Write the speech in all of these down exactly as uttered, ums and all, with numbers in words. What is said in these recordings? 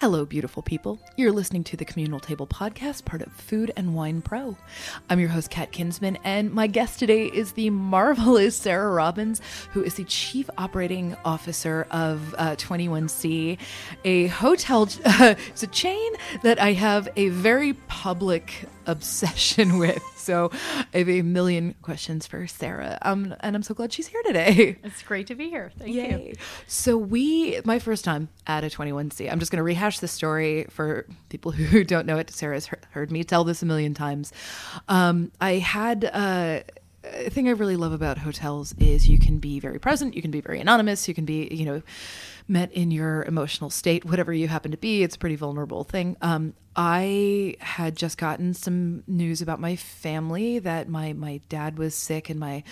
Hello, beautiful people. You're listening to the Communal Table Podcast, part of Food and Wine Pro. I'm your host, Kat Kinsman, and my guest today is the marvelous Sarah Robbins, who is the Chief Operating Officer of uh, twenty-one C, a hotel, uh, it's a chain that I have a very public obsession with. So I have a million questions for Sarah, um, and I'm so glad she's here today. It's great to be here. Thank Yay. you. So we, my first time at a twenty-one C, I'm just going to rehash the story for people who don't know it. Sarah's heard me tell this a million times. Um, I had uh, a thing I really love about hotels is you can be very present, you can be very anonymous, you can be, you know, met in your emotional state, whatever you happen to be. It's a pretty vulnerable thing. Um, I had just gotten some news about my family that my, my dad was sick and my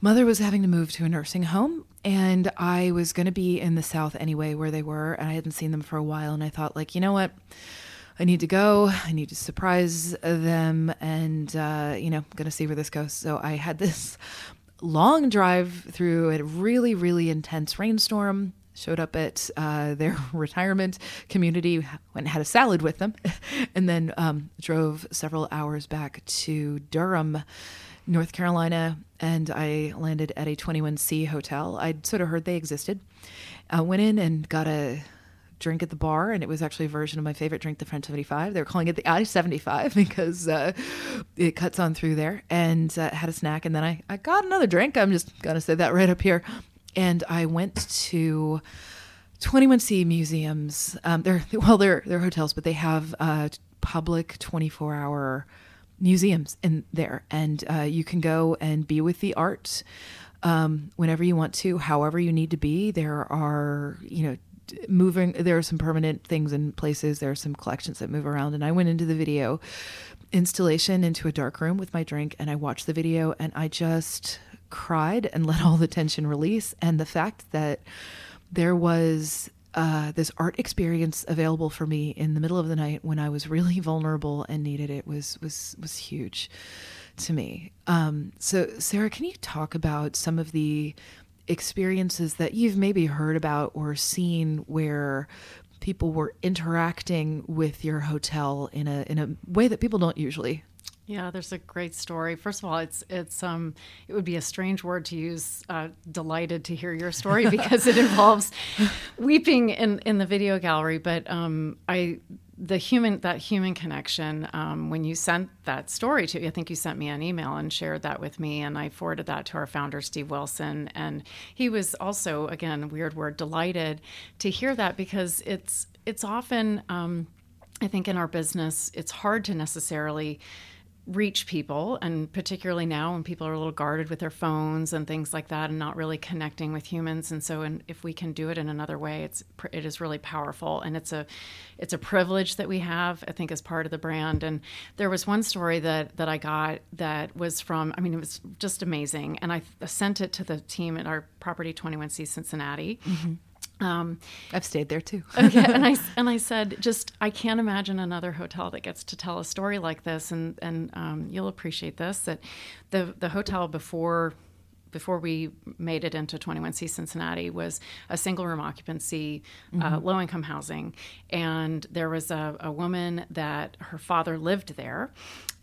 mother was having to move to a nursing home. And I was going to be in the South anyway, where they were, and I hadn't seen them for a while. And I thought, like, you know what? I need to go. I need to surprise them. And, uh, you know, I'm going to see where this goes. So I had this long drive through a really, really intense rainstorm. Showed up at uh, their retirement community, went and had a salad with them, and then um, drove several hours back to Durham, North Carolina, and I landed at a twenty-one C hotel. I'd sort of heard they existed. I went in and got a drink at the bar, and it was actually a version of my favorite drink, the French seventy-five. They were calling it the I seventy-five because uh, it cuts on through there, and uh, had a snack, and then I, I got another drink. I'm just going to say that right up here. And I went to twenty-one C museums. Um, they're well, they're they're hotels, but they have uh, public twenty-four hour museums in there, and uh, you can go and be with the art um, whenever you want to, however you need to be. There are, you know, moving. There are some permanent things in places. There are some collections that move around. And I went into the video installation into a dark room with my drink, and I watched the video, and I just cried and let all the tension release. And the fact that there was uh, this art experience available for me in the middle of the night when I was really vulnerable and needed it was was was huge to me. Um, so Sarah, can you talk about some of the experiences that you've maybe heard about or seen where people were interacting with your hotel in a in a way that people don't usually? Yeah, there's a great story. First of all, it's it's um it would be a strange word to use. Uh, delighted to hear your story because it involves weeping in, in the video gallery. But um, I the human that human connection um, when you sent that story to me, I think you sent me an email and shared that with me, and I forwarded that to our founder Steve Wilson, and he was also, again, weird word, delighted to hear that because it's it's often um, I think in our business it's hard to necessarily reach people, and particularly now when people are a little guarded with their phones and things like that and not really connecting with humans. And so and if we can do it in another way, it's it is really powerful, and it's a it's a privilege that we have, I think, as part of the brand. And there was one story that that I got that was from, I mean, it was just amazing, and I sent it to the team at our property twenty-one C Cincinnati. Mm-hmm. Um, I've stayed there too. Okay, and I and I said, just I can't imagine another hotel that gets to tell a story like this. And and um, you'll appreciate this, that the the hotel before before we made it into twenty-one C Cincinnati was a single room occupancy, mm-hmm. uh, low income housing, and there was a, a woman that her father lived there,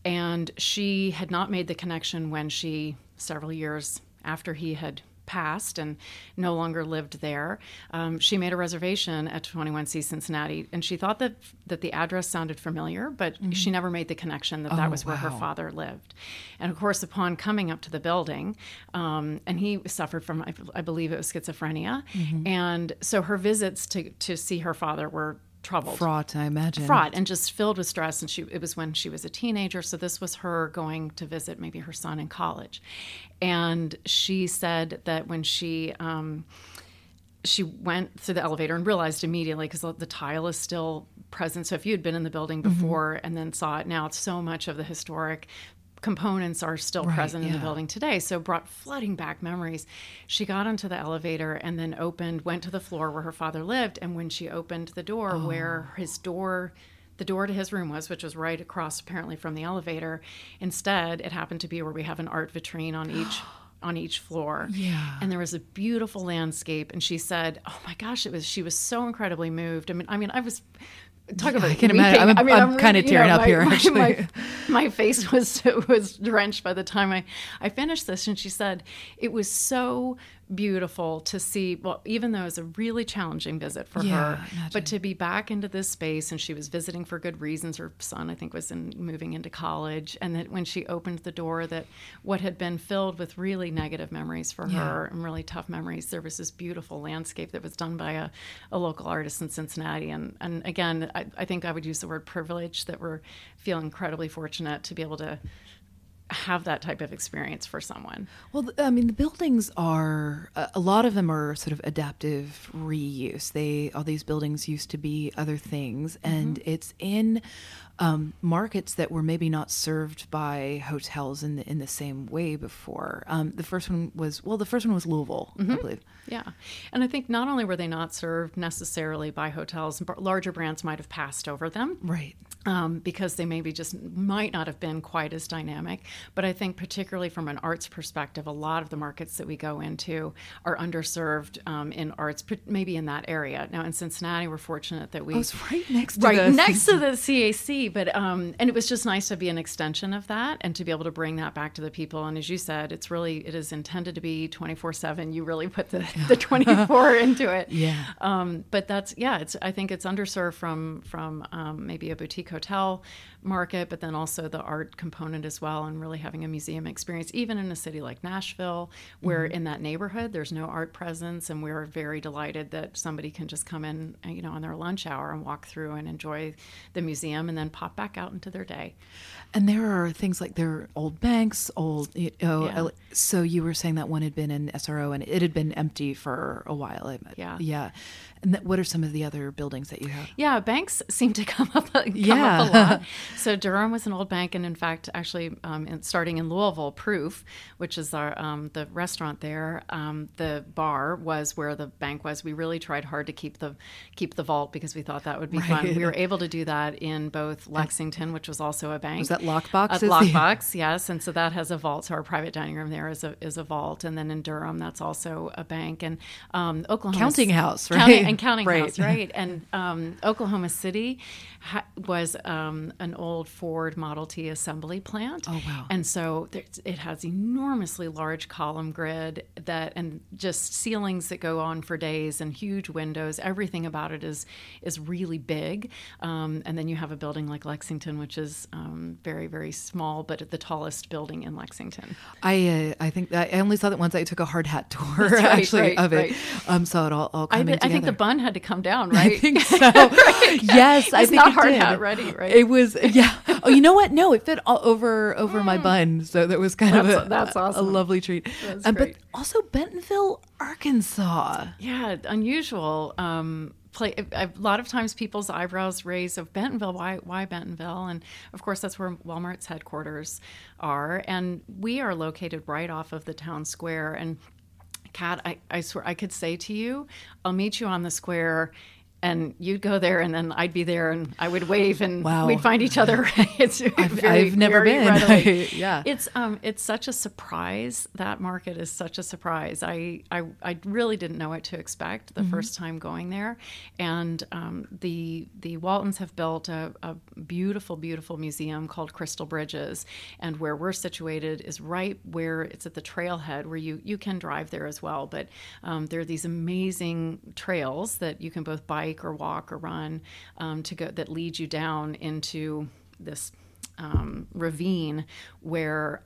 and she had not made the connection when she several years after he had passed and no longer lived there. Um, she made a reservation at twenty-one C Cincinnati, and she thought that that the address sounded familiar, but mm-hmm. she never made the connection that oh, that was wow. where her father lived. And of course, upon coming up to the building, um, and he suffered from, I, I believe it was schizophrenia, mm-hmm. and so her visits to, to see her father were troubled. Fraught, I imagine. Fraught and just filled with stress. And she it was when she was a teenager, so this was her going to visit maybe her son in college. And she said that when she um, she went through the elevator and realized immediately, because the tile is still present, so if you had been in the building before mm-hmm. and then saw it now, it's so much of the historic components are still right, present in yeah. the building today, so brought flooding back memories. She got onto the elevator and then opened, went to the floor where her father lived, and when she opened the door oh. where his door, the door to his room was, which was right across apparently from the elevator, instead it happened to be where we have an art vitrine on each on each floor. Yeah. And there was a beautiful landscape. And she said, oh my gosh, it was, she was so incredibly moved. I mean, I mean, I was talking yeah, about I can weeping. imagine. I'm, I mean, I'm, I'm kind of tearing you know, up my, here. Actually, my, my, my face was, was drenched by the time I, I finished this. And she said, it was so beautiful to see, well, even though it was a really challenging visit for yeah, her, imagine. but to be back into this space, and she was visiting for good reasons. Her son, I think, was in, moving into college, and that when she opened the door, that what had been filled with really negative memories for yeah. her and really tough memories, there was this beautiful landscape that was done by a, a local artist in Cincinnati. And, and again, I, I think I would use the word privilege, that we're feeling incredibly fortunate to be able to have that type of experience for someone. Well, I mean, the buildings are, a lot of them are sort of adaptive reuse. They, all these buildings used to be other things, and mm-hmm. it's in um, markets that were maybe not served by hotels in the, in the same way before. Um, the first one was, well, the first one was Louisville, mm-hmm. I believe. Yeah. And I think not only were they not served necessarily by hotels, larger brands might have passed over them. Right. Um, because they maybe just might not have been quite as dynamic. But I think particularly from an arts perspective, a lot of the markets that we go into are underserved um, in arts, maybe in that area. Now in Cincinnati, we're fortunate that we... I was right next to right the... Right next to the C A C, but um, and it was just nice to be an extension of that and to be able to bring that back to the people. And as you said, it's really, it is intended to be twenty-four seven. You really put the, the twenty-four into it. Yeah. Um, but that's, yeah, it's. I think it's underserved from, from um, maybe a boutique hotel market, but then also the art component as well, and really having a museum experience, even in a city like Nashville, where mm-hmm. in that neighborhood there's no art presence, and we're very delighted that somebody can just come in, you know, on their lunch hour and walk through and enjoy the museum and then pop back out into their day. And there are things like, there are old banks, old, you know, yeah. so you were saying that one had been an S R O and it had been empty for a while. Yeah. Yeah. And that, what are some of the other buildings that you have? Yeah, banks seem to come up, come yeah. up a lot. So Durham was an old bank, and in fact, actually, um, in, starting in Louisville, Proof, which is our um, the restaurant there, um, the bar was where the bank was. We really tried hard to keep the keep the vault because we thought that would be right. fun. We were able to do that in both Lexington, which was also a bank. Was that Lockbox? Uh, Lockbox, yeah. yes. And so that has a vault. So our private dining room there is a is a vault. And then in Durham, that's also a bank. And um, Oklahoma Counting House, right? Counting, And Counting right. House, right? And um, Oklahoma City ha- was um, an old Ford Model T assembly plant. Oh, wow. And so there, it has enormously large column grid that, and just ceilings that go on for days, and huge windows. Everything about it is is really big. Um, and then you have a building like Lexington, which is um, very, very small, but the tallest building in Lexington. I uh, I think that I only saw that once. I took a hard hat tour, right, actually, right, of right. it. Um, saw it all, all coming I, I together. Think the bun had to come down, right? I think so. right? Yes, it's I think not it hard did. Hat ready, right? It was, yeah. Oh, you know what? No, it fit all over over mm. my bun, so that was kind that's, of a, that's awesome. a lovely treat. That's um, but also Bentonville, Arkansas. Yeah, unusual. Um, Play, a lot of times people's eyebrows raise of Bentonville, why why Bentonville? And of course that's where Walmart's headquarters are, and we are located right off of the town square. And Kat, I, I swear I could say to you, I'll meet you on the square, and you'd go there, and then I'd be there, and I would wave, and wow. we'd find each other. It's I've, very, I've never been. I, yeah, it's um, it's such a surprise. That market is such a surprise. I I, I really didn't know what to expect the mm-hmm. first time going there, and um, the the Waltons have built a, a beautiful, beautiful museum called Crystal Bridges, and where we're situated is right where it's at the trailhead, where you you can drive there as well. But um, there are these amazing trails that you can both bike or walk or run um, to go, that leads you down into this um, ravine where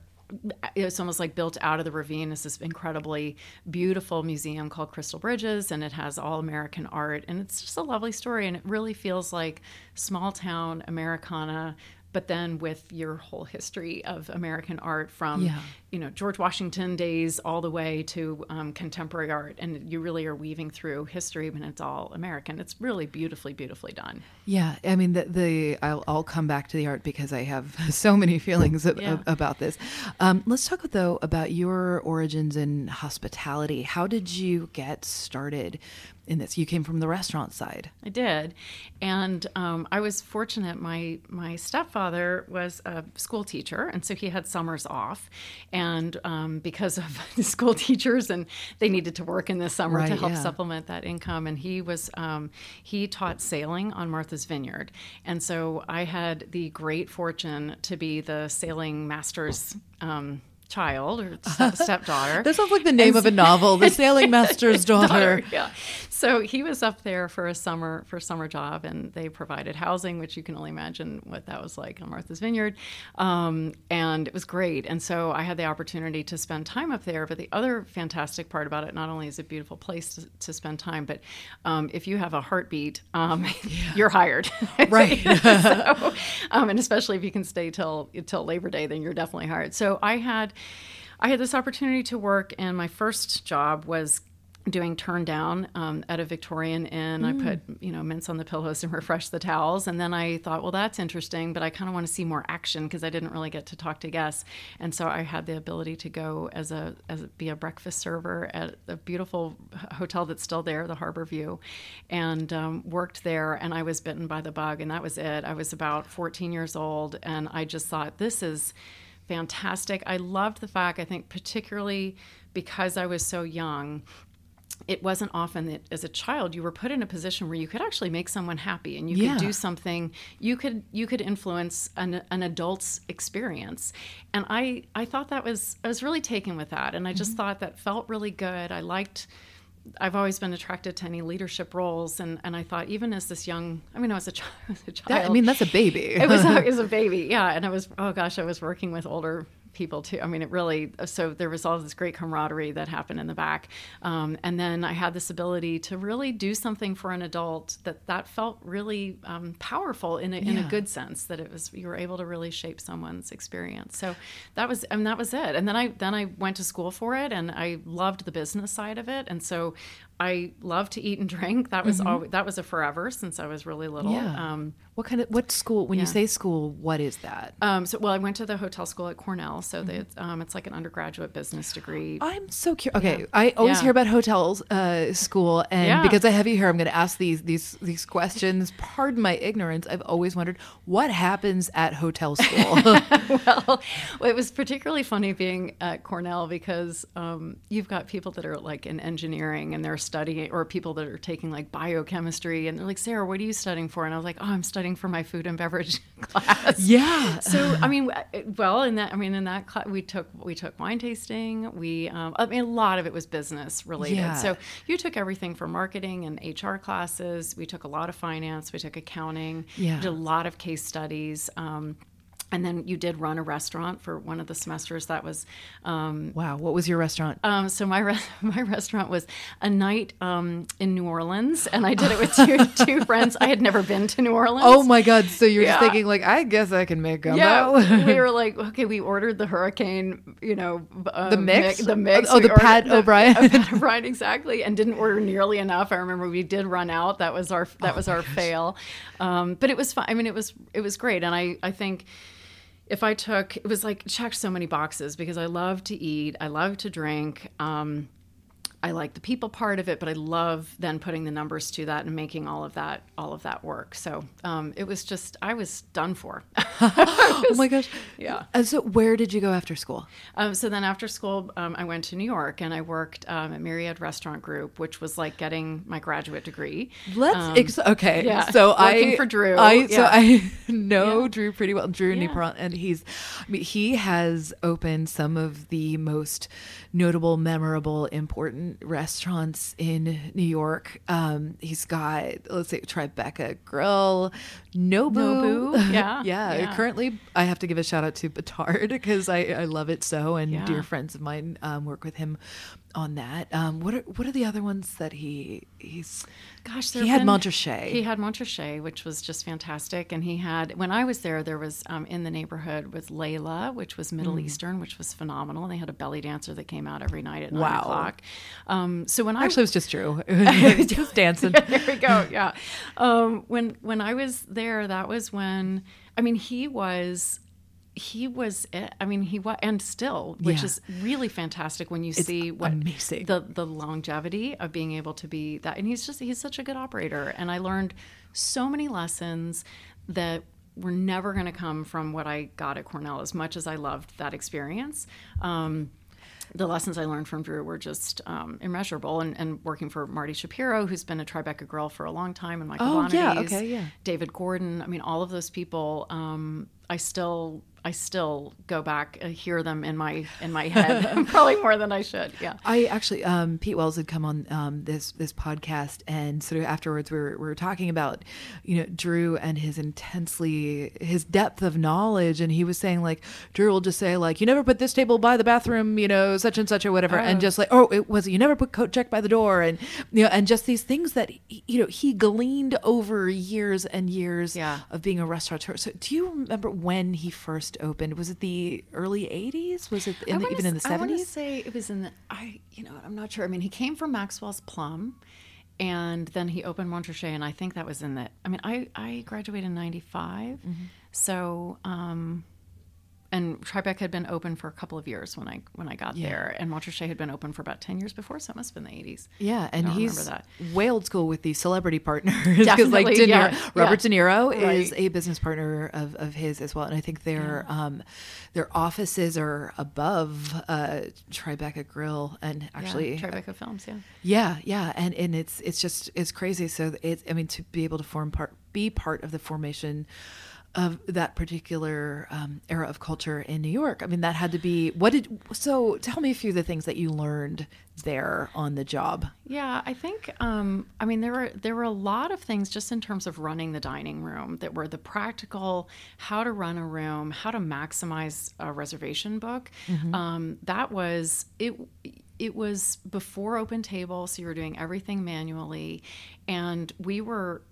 it's almost like built out of the ravine is this incredibly beautiful museum called Crystal Bridges, and it has all American art, and it's just a lovely story, and it really feels like small town Americana, but then with your whole history of American art from, yeah. you know, George Washington days all the way to um, contemporary art. And you really are weaving through history, but it's all American. It's really beautifully, beautifully done. Yeah. I mean, the, the I'll, I'll come back to the art because I have so many feelings ab- yeah. about this. Um, let's talk, though, about your origins in hospitality. How did you get started in this. You came from the restaurant side. I did. And um, I was fortunate. My my stepfather was a school teacher, and so he had summers off. And um, because of the school teachers, and they needed to work in the summer right, to help yeah. supplement that income. And he was um, he taught sailing on Martha's Vineyard. And so I had the great fortune to be the sailing master's um child or step- stepdaughter. That sounds like the name and, of a novel, The Sailing Master's daughter. daughter. Yeah. So he was up there for a summer for a summer job, and they provided housing, which you can only imagine what that was like on Martha's Vineyard. Um, and it was great. And so I had the opportunity to spend time up there. But the other fantastic part about it, not only is it a beautiful place to, to spend time, but um, if you have a heartbeat, um, yeah. you're hired. Right. so, um, and especially if you can stay till till Labor Day, then you're definitely hired. So I had I had this opportunity to work, and my first job was doing turn down um, at a Victorian inn. Mm. I put, you know, mints on the pillows and refreshed the towels. And then I thought, well, that's interesting, but I kind of want to see more action because I didn't really get to talk to guests. And so I had the ability to go as a, as a, be a breakfast server at a beautiful hotel that's still there, the Harbor View, and um, worked there. And I was bitten by the bug, and that was it. I was about fourteen years old, and I just thought, this is fantastic. I loved the fact, I think particularly because I was so young, it wasn't often that as a child you were put in a position where you could actually make someone happy, and you yeah. could do something, you could you could influence an, an adult's experience. And I, I thought that was, I was really taken with that. And I just mm-hmm. thought that felt really good. I liked, I've always been attracted to any leadership roles. And, and I thought, even as this young, I mean, I was a, ch- I was a child. That, I mean, that's a baby. it, was a, it was a baby, yeah. And I was, oh gosh, I was working with older people too. I mean, it really, so there was all this great camaraderie that happened in the back. Um, and then I had this ability to really do something for an adult that that felt really um, powerful in a, yeah. in a good sense, that it was, you were able to really shape someone's experience. So that was, and that was it. And then I, then I went to school for it, and I loved the business side of it. And so I love to eat and drink. That was mm-hmm. always, that was a forever since I was really little. Yeah. Um, what kind of, what school, when yeah. you say school, what is that? Um, so, well, I went to the hotel school at Cornell. So mm-hmm. they, um, it's like an undergraduate business degree. I'm so curious. Okay. Yeah. I always yeah. hear about hotels, uh, school. And yeah. because I have you here, I'm going to ask these, these, these questions. Pardon my ignorance. I've always wondered what happens at hotel school. Well, it was particularly funny being at Cornell because, um, you've got people that are like in engineering and they're studying, or people that are taking like biochemistry, and they're like, Sarah, what are you studying for? And I was like, oh, I'm studying for my food and beverage class. Yeah. So I mean, well, in that I mean in that class we took we took wine tasting. We um, I mean a lot of it was business related. Yeah. So you took everything from marketing and H R classes. We took a lot of finance. We took accounting. Yeah. We did a lot of case studies. Um, And then you did run a restaurant for one of the semesters. That was um, wow. What was your restaurant? Um, so my re- my restaurant was a night um, in New Orleans, and I did it with two, two friends. I had never been to New Orleans. Oh my God! So you're yeah. just thinking like, I guess I can make gumbo. Yeah, we were like, okay, we ordered the hurricane, you know, um, the mix, mi- the mix. Oh, we the Pat O'Brien, the, Pat O'Brien, exactly, and didn't order nearly enough. I remember we did run out. That was our that oh was our gosh. fail, um, but it was fun. I mean, it was it was great, and I I think. If I took, it was like, checked so many boxes because I love to eat, I love to drink, um, I like the people part of it, but I love then putting the numbers to that and making all of that, all of that work. So um, it was just, I was done for. was, oh my gosh. Yeah. So where did you go after school? Um, so then after school, um, I went to New York and I worked um, at Myriad Restaurant Group, which was like getting my graduate degree. Let's, um, ex- okay. Yeah. So Working I. Working for Drew. I, yeah. So I know yeah. Drew pretty well, Drew yeah. Niperon, and he's, I mean, he has opened some of the most notable, memorable, important restaurants in New York. Um, he's got, let's say, Tribeca Grill, Nobu. Nobu. Yeah. yeah. yeah. Currently, I have to give a shout out to Batard because I, I love it so, and yeah. dear friends of mine um, work with him on that. Um, what are what are the other ones that he he's? Gosh, he had been, Montrachet. He had Montrachet, which was just fantastic. And he had, when I was there, there was um, in the neighborhood was Layla, which was Middle mm. Eastern, which was phenomenal. And they had a belly dancer that came out every night at wow. nine o'clock. Um, so when I actually it was just Drew, just dancing. There we go. Yeah. Um, when when I was there, that was when I mean he was. he was, I mean, he was, and still, which yeah. is really fantastic when you it's see what amazing. the the longevity of being able to be that. And he's just, he's such a good operator. And I learned so many lessons that were never going to come from what I got at Cornell, as much as I loved that experience. Um, the lessons I learned from Drew were just um, immeasurable. And, and working for Marty Shapiro, who's been a Tribeca Grill for a long time, and Michael Bonadies, oh, yeah, okay, yeah. David Gordon, I mean, all of those people, um, I still... I still go back and hear them in my in my head probably more than I should. Yeah, I actually um, Pete Wells had come on um, this this podcast, and sort of afterwards we were, we were talking about, you know, Drew and his intensely his depth of knowledge, and he was saying like Drew will just say like, you never put this table by the bathroom, you know, such and such or whatever, oh. and just like oh it was you never put coat check by the door, and you know, and just these things that he, you know he gleaned over years and years yeah. of being a restaurateur. So do you remember when he first opened? Was it the early eighties? Was it in the, even s- in the seventies? I want to say it was in the, I, you know, I'm not sure. I mean, he came from Maxwell's Plum, and then he opened Montrachet, and I think that was in the, I mean, I, I graduated in ninety-five. Mm-hmm. So, um, and Tribeca had been open for a couple of years when I when I got yeah. there, and Montrachet had been open for about ten years before, so it must have been the eighties. Yeah, and he's whaled school with the celebrity partners. Definitely, like De Niro, yeah. Robert yeah. De Niro right. is a business partner of, of his as well, and I think their yeah. um, their offices are above uh, Tribeca Grill and actually yeah, Tribeca uh, Films. Yeah, yeah, yeah, and and it's it's just it's crazy. So it's I mean to be able to form part be part of the formation of that particular um, era of culture in New York. I mean, that had to be, what did, so tell me a few of the things that you learned there on the job. Yeah, I think, um, I mean, there were, there were a lot of things just in terms of running the dining room that were the practical, how to run a room, how to maximize a reservation book. Mm-hmm. Um, that was, it It was before OpenTable, so you were doing everything manually, and we were,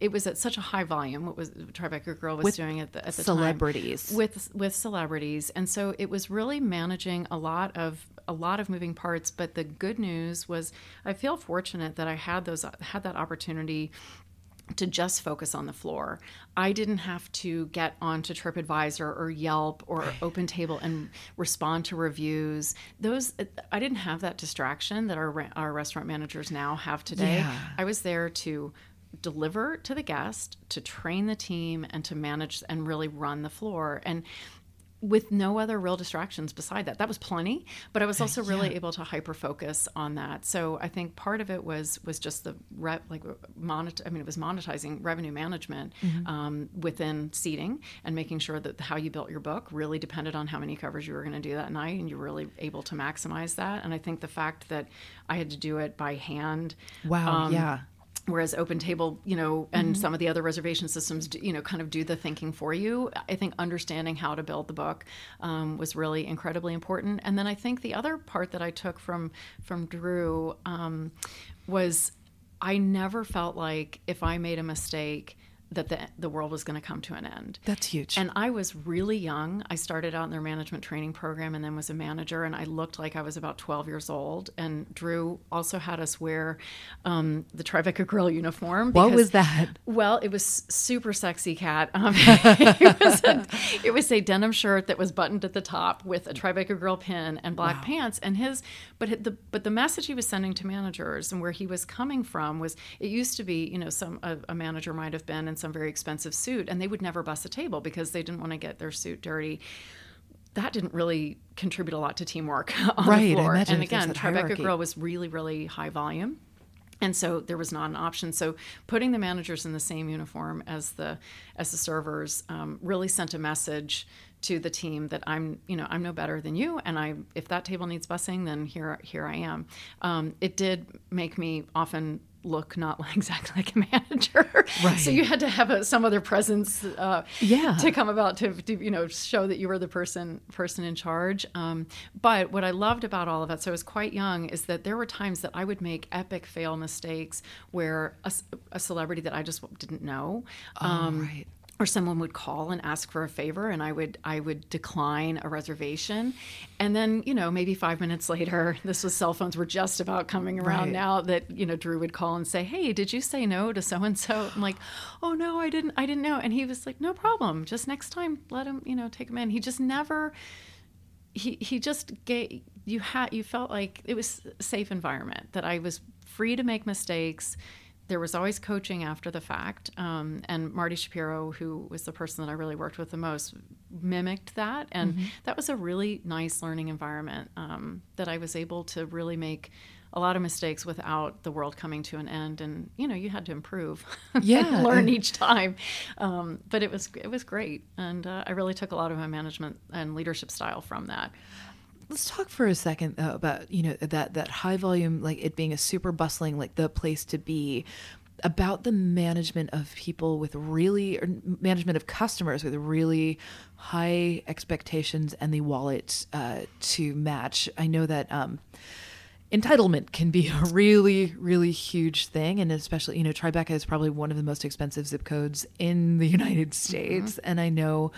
it was at such a high volume. What was Tribeca Grill was with doing at the at the celebrities. time with with celebrities, and so it was really managing a lot of a lot of moving parts. But the good news was, I feel fortunate that I had those had that opportunity to just focus on the floor. I didn't have to get onto TripAdvisor or Yelp or OpenTable and respond to reviews. Those I didn't have that distraction that our our restaurant managers now have today. Yeah. I was there to deliver to the guest, to train the team, and to manage and really run the floor, and with no other real distractions beside that. That was plenty, but I was also really yeah. able to hyper focus on that. So I think part of it was was just the rep, like monet. I mean, it was monetizing revenue management mm-hmm. um, within seating, and making sure that how you built your book really depended on how many covers you were going to do that night, and you were really able to maximize that. And I think the fact that I had to do it by hand. Wow. Um, yeah. Whereas OpenTable, you know, and mm-hmm. some of the other reservation systems, you know, kind of do the thinking for you. I think understanding how to build the book um, was really incredibly important. And then I think the other part that I took from from Drew um, was I never felt like if I made a mistake that the the world was going to come to an end. That's huge. And I was really young. I started out in their management training program and then was a manager, and I looked like I was about twelve years old. And Drew also had us wear um, the Tribeca Grill uniform. Because, what was that? Well, it was super sexy, Kat. Um, it, was a, it was a denim shirt that was buttoned at the top with a Tribeca Grill pin and black wow. pants. And his, but the but the message he was sending to managers and where he was coming from was, it used to be, you know, some a, a manager might have been in some very expensive suit, and they would never bus a table because they didn't want to get their suit dirty. That didn't really contribute a lot to teamwork on right, the floor. And again, Tribeca Grill was really, really high volume, and so there was not an option. So putting the managers in the same uniform as the as the servers um, really sent a message to the team that I'm, you know, I'm no better than you, and I, if that table needs busing, then here, here I am. Um, it did make me often look not exactly like a manager, right. So you had to have a, some other presence, uh, yeah. to come about to, to, you know, show that you were the person person in charge. Um, but what I loved about all of that, so I was quite young, is that there were times that I would make epic fail mistakes where a, a celebrity that I just didn't know. Um, oh, right. or someone would call and ask for a favor, and I would I would decline a reservation. And then, you know, maybe five minutes later, this was cell phones were just about coming around right. now that, you know, Drew would call and say, "Hey, did you say no to so-and-so?" I'm like, "Oh, no, I didn't. I didn't know." And he was like, "No problem. Just next time, let him, you know, take him in." He just never, he, he just gave, you had, you felt like it was a safe environment, that I was free to make mistakes. There was always coaching after the fact. Um, and Marty Shapiro, who was the person that I really worked with the most, mimicked that. And mm-hmm. that was a really nice learning environment, um, that I was able to really make a lot of mistakes without the world coming to an end. And, you know, you had to improve yeah. and learn each time. Um, but it was, it was great. And uh, I really took a lot of my management and leadership style from that. Let's talk for a second though, about, you know, that, that high volume, like it being a super bustling, like the place to be, about the management of people with really, or management of customers with really high expectations and the wallet uh, to match. I know that um, entitlement can be a really, really huge thing. And especially, you know, Tribeca is probably one of the most expensive zip codes in the United States. Mm-hmm. And I know,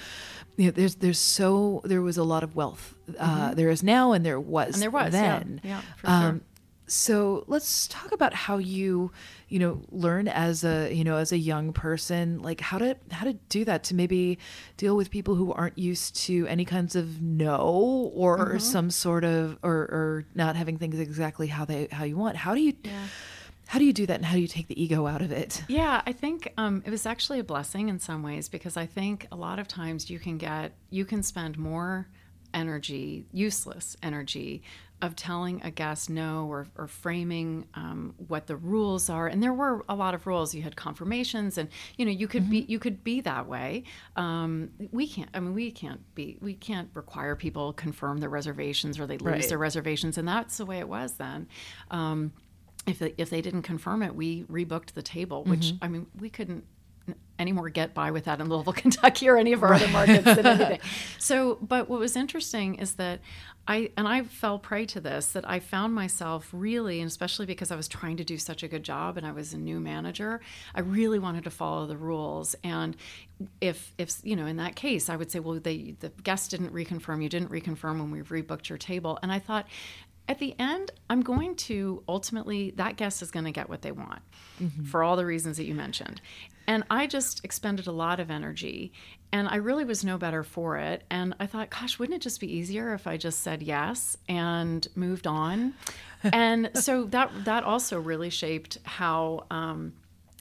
you know, there's, there's so, there was a lot of wealth Uh, mm-hmm. there is now, and there was, and there was then. Yeah, yeah for sure. Um, so let's talk about how you, you know, learn as a, you know, as a young person, like how to, how to do that, to maybe deal with people who aren't used to any kinds of no, or mm-hmm. some sort of, or, or not having things exactly how they, how you want. How do you, yeah. how do you do that, and how do you take the ego out of it? Yeah, I think um, it was actually a blessing in some ways, because I think a lot of times you can get, you can spend more energy, useless energy, of telling a guest no, or, or framing um, what the rules are. And there were a lot of rules. You had confirmations, and you know, you could mm-hmm. be you could be that way. Um, we can't. I mean, we can't be. We can't require people confirm their reservations, or they lose right. their reservations. And that's the way it was then. Um, if they, if they didn't confirm it, we rebooked the table. Which mm-hmm. I mean, we couldn't anymore get by with that in Louisville, Kentucky, or any of our right. other markets and everything. So, but what was interesting is that I, and I fell prey to this, that I found myself really, and especially because I was trying to do such a good job and I was a new manager, I really wanted to follow the rules. And if, if you know, in that case, I would say, well, they, the guest didn't reconfirm, you didn't reconfirm when we rebooked your table. And I thought, at the end, I'm going to, ultimately, that guest is going to get what they want mm-hmm. for all the reasons that you mentioned. And I just expended a lot of energy, and I really was no better for it. And I thought, gosh, wouldn't it just be easier if I just said yes and moved on? And so that that also really shaped how um,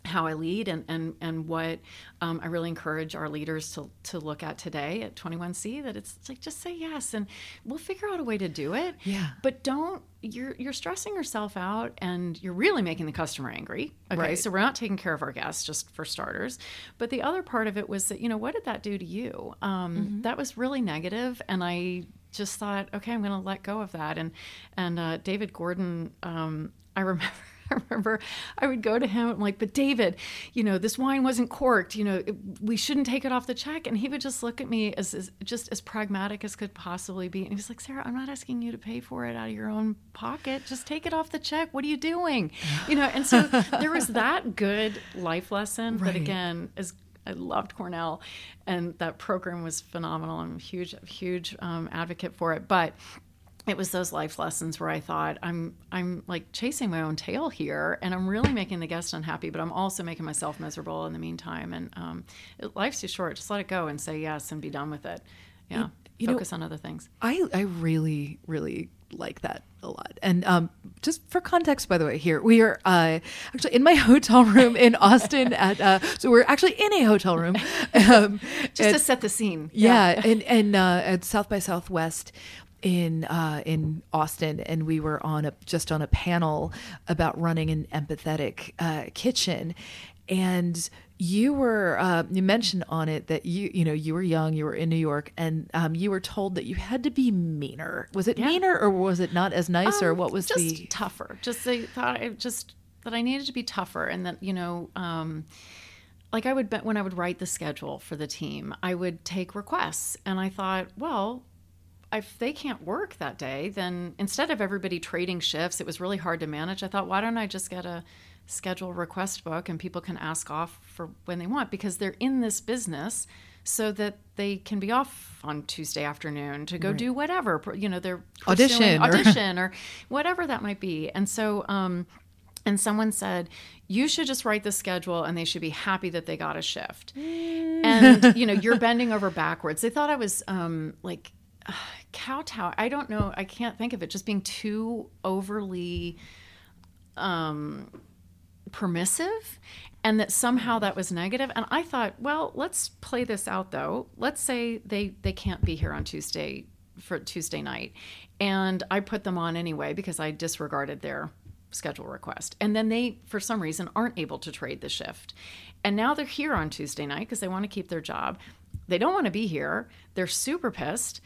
how I lead, and and and what um, I really encourage our leaders to to look at today at twenty-one C, that it's, it's like, just say yes, and we'll figure out a way to do it. Yeah. But don't. You're you're stressing yourself out, and you're really making the customer angry. Okay, right. So we're not taking care of our guests, just for starters. But the other part of it was that, you know, what did that do to you? Um, mm-hmm. That was really negative, and I just thought, okay, I'm going to let go of that. And and uh, David Gordon, um, I remember. I remember I would go to him, I'm like, but David, you know, this wine wasn't corked, you know, it, we shouldn't take it off the check. And he would just look at me as, as just as pragmatic as could possibly be. And he was like, Sarah, I'm not asking you to pay for it out of your own pocket. Just take it off the check. What are you doing? You know, and so there was that good life lesson. Right. But again, as I loved Cornell, and that program was phenomenal. I'm a huge, huge um, advocate for it. But it was those life lessons where I thought, I'm I'm like chasing my own tail here, and I'm really making the guest unhappy, but I'm also making myself miserable in the meantime. And um, life's too short. Just let it go and say yes and be done with it. Yeah, you, you focus know, on other things. I, I really, really like that a lot. And um, just for context, by the way, here we are uh, actually in my hotel room in Austin. At uh, so we're actually in a hotel room, um, just at, to set the scene. Yeah, yeah. and and uh, at South by Southwest. in uh in Austin, and we were on a just on a panel about running an empathetic uh kitchen, and you were uh you mentioned on it that you you know you were young, you were in New York, and um you were told that you had to be meaner. Was it yeah. meaner, or was it not as nice, um, or what was just the tougher? Just they thought I just that I needed to be tougher, and that you know um like I would bet when I would write the schedule for the team, I would take requests, and I thought, well, if they can't work that day, then instead of everybody trading shifts, it was really hard to manage. I thought, why don't I just get a schedule request book, and people can ask off for when they want, because they're in this business so that they can be off on Tuesday afternoon to go right. do whatever, you know, their audition, audition or-, or whatever that might be. And so, um, and someone said, you should just write the schedule and they should be happy that they got a shift. Mm. And, you know, you're bending over backwards. They thought I was um, like uh, kowtow. I don't know. I can't think of it. Just being too overly um, permissive, and that somehow that was negative. And I thought, well, let's play this out, though. Let's say they, they can't be here on Tuesday for Tuesday night. And I put them on anyway because I disregarded their schedule request, and then they for some reason aren't able to trade the shift, and now they're here on Tuesday night because they want to keep their job. They don't want to be here. They're super pissed.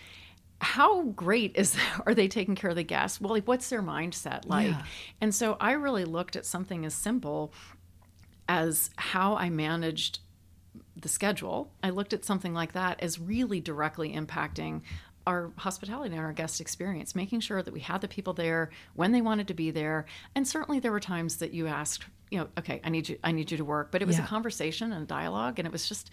How great is are they taking care of the guests? Well, like, what's their mindset like? Yeah. And so I really looked at something as simple as how I managed the schedule. I looked at something like that as really directly impacting our hospitality and our guest experience, making sure that we had the people there when they wanted to be there. And certainly there were times that you asked, you know, okay, I need you, I need you to work, but it was yeah. a conversation and a dialogue. And it was just,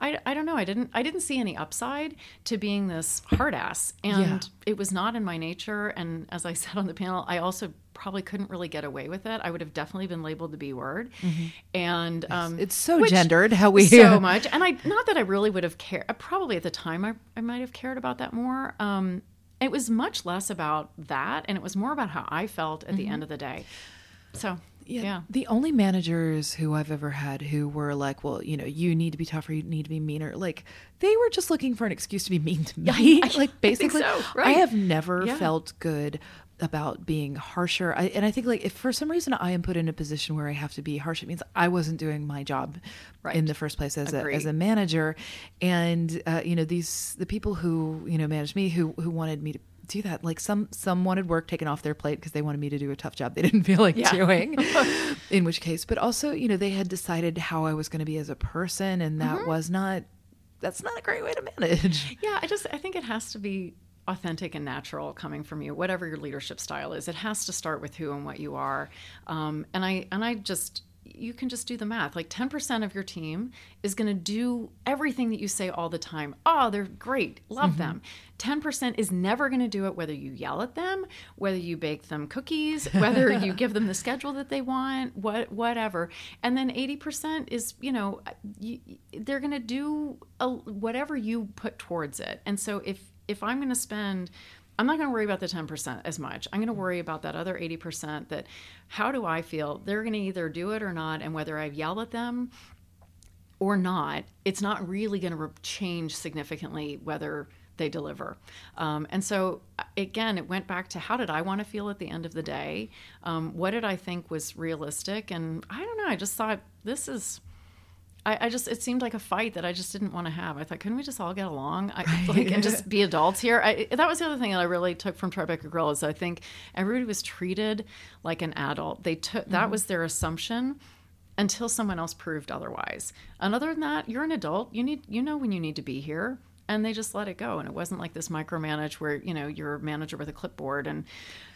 I, I don't know. I didn't, I didn't see any upside to being this hard ass, and yeah. it was not in my nature. And as I said on the panel, I also probably couldn't really get away with it. I would have definitely been labeled the B word. Mm-hmm. And um, it's so gendered how we so much. And I, not that I really would have cared, probably at the time I, I might've cared about that more. Um, it was much less about that. And it was more about how I felt at mm-hmm. the end of the day. So yeah, yeah. The only managers who I've ever had who were like, well, you know, you need to be tougher. You need to be meaner. Like they were just looking for an excuse to be mean to me. I, like basically I, so, right. I have never yeah. felt good about being harsher. I, and I think like if for some reason I am put in a position where I have to be harsh, it means I wasn't doing my job right. in the first place as a, as a manager. And, uh, you know, these, the people who, you know, managed me, who, who wanted me to do that, like some, some wanted work taken off their plate because they wanted me to do a tough job they didn't feel like yeah. doing in which case, but also, you know, they had decided how I was going to be as a person. And that mm-hmm. was not, that's not a great way to manage. Yeah. I just, I think it has to be authentic and natural coming from you, whatever your leadership style is. It has to start with who and what you are. Um, and I, and I just, you can just do the math. Like ten percent of your team is going to do everything that you say all the time. Oh, they're great. Love mm-hmm. them. ten percent is never going to do it, whether you yell at them, whether you bake them cookies, whether you give them the schedule that they want, what, whatever. And then eighty percent is, you know, you, they're going to do a, whatever you put towards it. And so if, if I'm going to spend, I'm not going to worry about the ten percent as much. I'm going to worry about that other eighty percent, that how do I feel? They're going to either do it or not. And whether I yell at them or not, it's not really going to change significantly whether they deliver. Um, and so again, it went back to how did I want to feel at the end of the day? Um, what did I think was realistic? And I don't know, I just thought this is... I, I just, it seemed like a fight that I just didn't want to have. I thought, couldn't we just all get along I, right. like, and just be adults here? I, that was the other thing that I really took from Tribeca Grill is I think everybody was treated like an adult. They took, mm-hmm. that was their assumption until someone else proved otherwise. And other than that, you're an adult. You need, you know, when you need to be here, and they just let it go. And it wasn't like this micromanage where, you know, you're a manager with a clipboard. And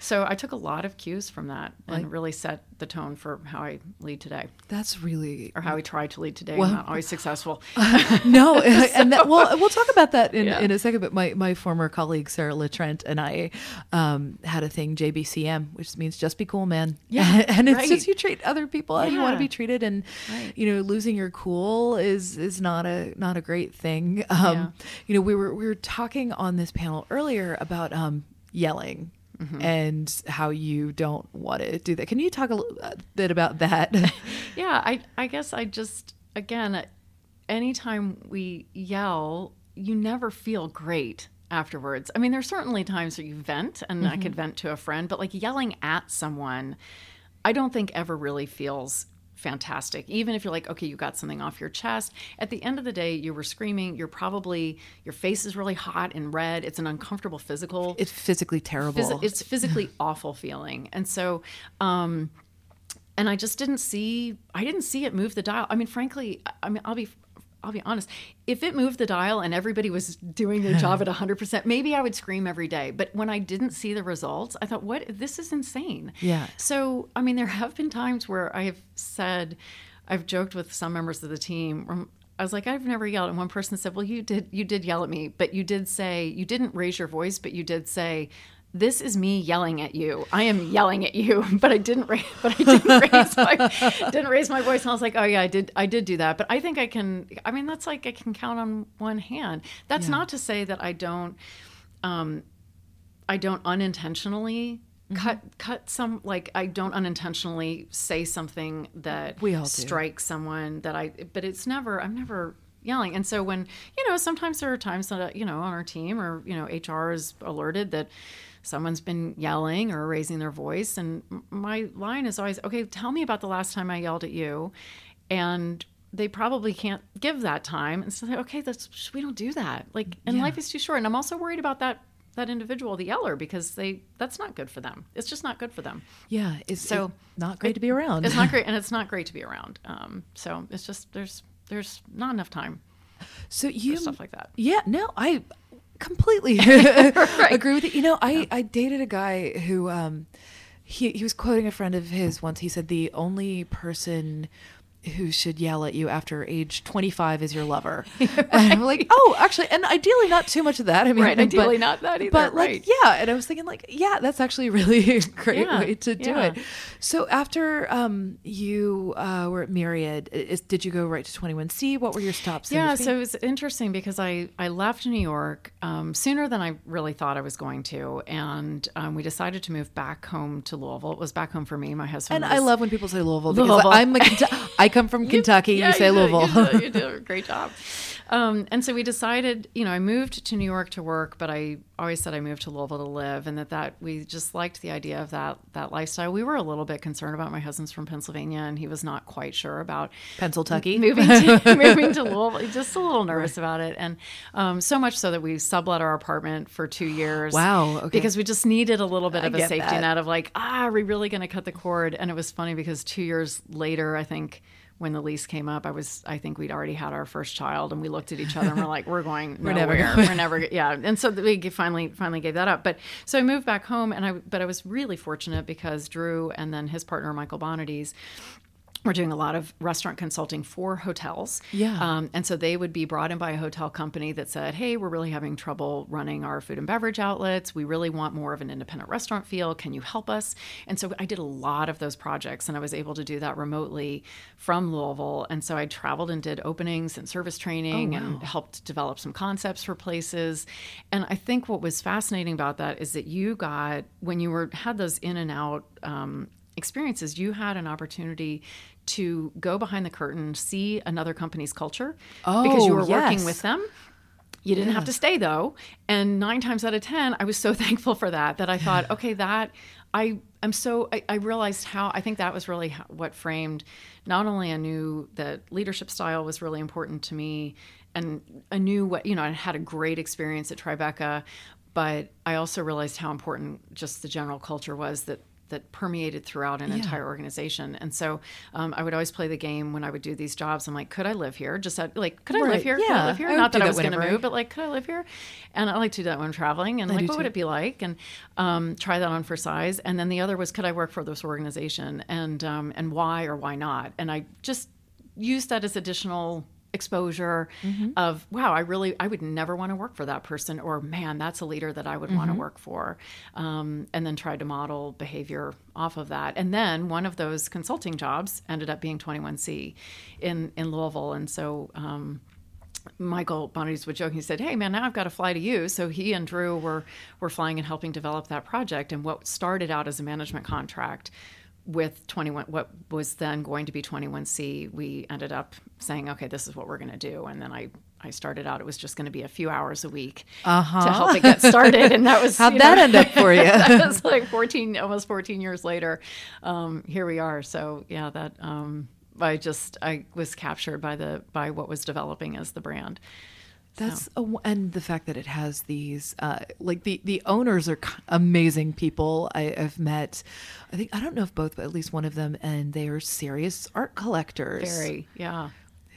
so I took a lot of cues from that and like, really set the tone for how I lead today. That's really... Or how I try to lead today. Well, I'm not always successful. Uh, no. so, and that, well, we'll talk about that in, yeah. in a second. But my, my former colleague, Sarah Latrent, and I um, had a thing, J B C M, which means just be cool, man. Yeah, and it's right. just you treat other people how yeah. you want to be treated. And, right. you know, losing your cool is is not a not a great thing. Um, yeah. You know, we were we were talking on this panel earlier about um, yelling mm-hmm. and how you don't want to do that. Can you talk a little bit about that? yeah, I I guess I just, again, anytime we yell, you never feel great afterwards. I mean, there's certainly times where you vent, and mm-hmm. I could vent to a friend, but like yelling at someone, I don't think ever really feels fantastic. Even if you're like, okay, you got something off your chest, at the end of the day, you were screaming. You're probably, your face is really hot and red. It's an uncomfortable physical. It's physically terrible. Phys- it's physically awful feeling. And so, um, and I just didn't see, I didn't see it move the dial. I mean, frankly, I mean, I'll be I'll be honest, if it moved the dial and everybody was doing their job at one hundred percent, maybe I would scream every day. But when I didn't see the results, I thought, what? This is insane. Yeah. So, I mean, there have been times where I have said, I've joked with some members of the team. I was like, I've never yelled. And one person said, well, you did, you did yell at me, but you did say, you didn't raise your voice, but you did say, this is me yelling at you. I am yelling at you, but I didn't raise, but I didn't raise my, didn't raise my voice. And I was like, oh yeah, I did, I did do that. But I think I can, I mean, that's like, I can count on one hand. That's yeah. not to say that I don't, um, I don't unintentionally mm-hmm. cut, cut some, like I don't unintentionally say something that we all strikes someone that I, but it's never, I'm never yelling. And so when, you know, sometimes there are times that, you know, on our team or, you know, H R is alerted that someone's been yelling or raising their voice. And my line is always, okay, tell me about the last time I yelled at you. And they probably can't give that time. And so they're, okay, that's, we don't do that. Like, and yeah. life is too short. And I'm also worried about that, that individual, the yeller, because they, that's not good for them. It's just not good for them. Yeah. It's so it's not great it, to be around. It's not great. And it's not great to be around. Um, so it's just, there's, there's not enough time. So you, for stuff like that. Yeah, no, I, completely right. agree with it. You know, I, yeah. I dated a guy who, um, he, he was quoting a friend of his once. He said, the only person who should yell at you after age twenty-five is your lover. Right. And I'm like, oh, actually, and ideally not too much of that. I mean, right, ideally but, not that either. But like, right. yeah. And I was thinking like, yeah, that's actually a really great yeah. way to do yeah. it. So after um, you uh, were at Myriad, is, did you go right to twenty-one C? What were your stops? Yeah. So it was interesting because I, I left New York um, sooner than I really thought I was going to. And um, we decided to move back home to Louisville. It was back home for me. My husband. And was, I love when people say Louisville because Louisville. I'm like, I come from Kentucky. You, yeah, you say you did, Louisville. You did, you did a great job. Um, and so we decided, you know, I moved to New York to work, but I always said I moved to Louisville to live, and that, that we just liked the idea of that that lifestyle. We were a little bit concerned about, my husband's from Pennsylvania, and he was not quite sure about Pennsylvania moving to, moving to Louisville. Just a little nervous about it, and um, so much so that we sublet our apartment for two years. Wow, okay. Because we just needed a little bit of I a safety that. net of like, ah, are we really going to cut the cord? And it was funny because two years later, I think, when the lease came up, I was, I think we'd already had our first child, and we looked at each other and we're like, we're going we're nowhere. Never, we're never, yeah. And so we finally, finally gave that up. But so I moved back home, and I, but I was really fortunate because Drew and then his partner, Michael Bonadies, were doing a lot of restaurant consulting for hotels. Yeah. Um, and so they would be brought in by a hotel company that said, hey, we're really having trouble running our food and beverage outlets. We really want more of an independent restaurant feel. Can you help us? And so I did a lot of those projects, and I was able to do that remotely from Louisville. And so I traveled and did openings and service training oh, wow. and helped develop some concepts for places. And I think what was fascinating about that is that you got, when you were had those in and out um, experiences, you had an opportunity to go behind the curtain, see another company's culture oh, because you were yes. working with them. You didn't yeah. have to stay though. And nine times out of ten, I was so thankful for that, that I yeah. thought, okay, that I am so, I, I realized how, I think that was really how, what framed, not only I knew that leadership style was really important to me, and I knew what, you know, I had a great experience at Tribeca, but I also realized how important just the general culture was that that permeated throughout an yeah. entire organization. And so um, I would always play the game when I would do these jobs. I'm like, could I live here? Just at, like, could right. I live here? Yeah. Could I live here? I Not that, that I was going to move, but like, could I live here? And I like to do that when I'm traveling. And I like, what too. would it be like? And um, try that on for size. And then the other was, could I work for this organization? And um, and why or why not? And I just used that as additional exposure mm-hmm. of, wow, I really, I would never want to work for that person, or man, that's a leader that I would mm-hmm. want to work for. Um, and then tried to model behavior off of that. And then one of those consulting jobs ended up being twenty-one C in, in Louisville. And so, um, Michael Bonadies would joke, he said, hey man, now I've got to fly to you. So he and Drew were, were flying and helping develop that project. And what started out as a management contract with twenty-one, what was then going to be twenty-one C, we ended up saying, okay, this is what we're going to do. And then I, I started out, it was just going to be a few hours a week uh-huh. to help it get started. And that was, how'd that know, end up for you? That was like fourteen, almost fourteen years later. Um, here we are. So yeah, that, um, I just, I was captured by the, by what was developing as the brand. That's oh. a, and the fact that it has these uh, like the, the owners are amazing people. I, I've met, I think I don't know if both, but at least one of them, and they are serious art collectors. Very, yeah.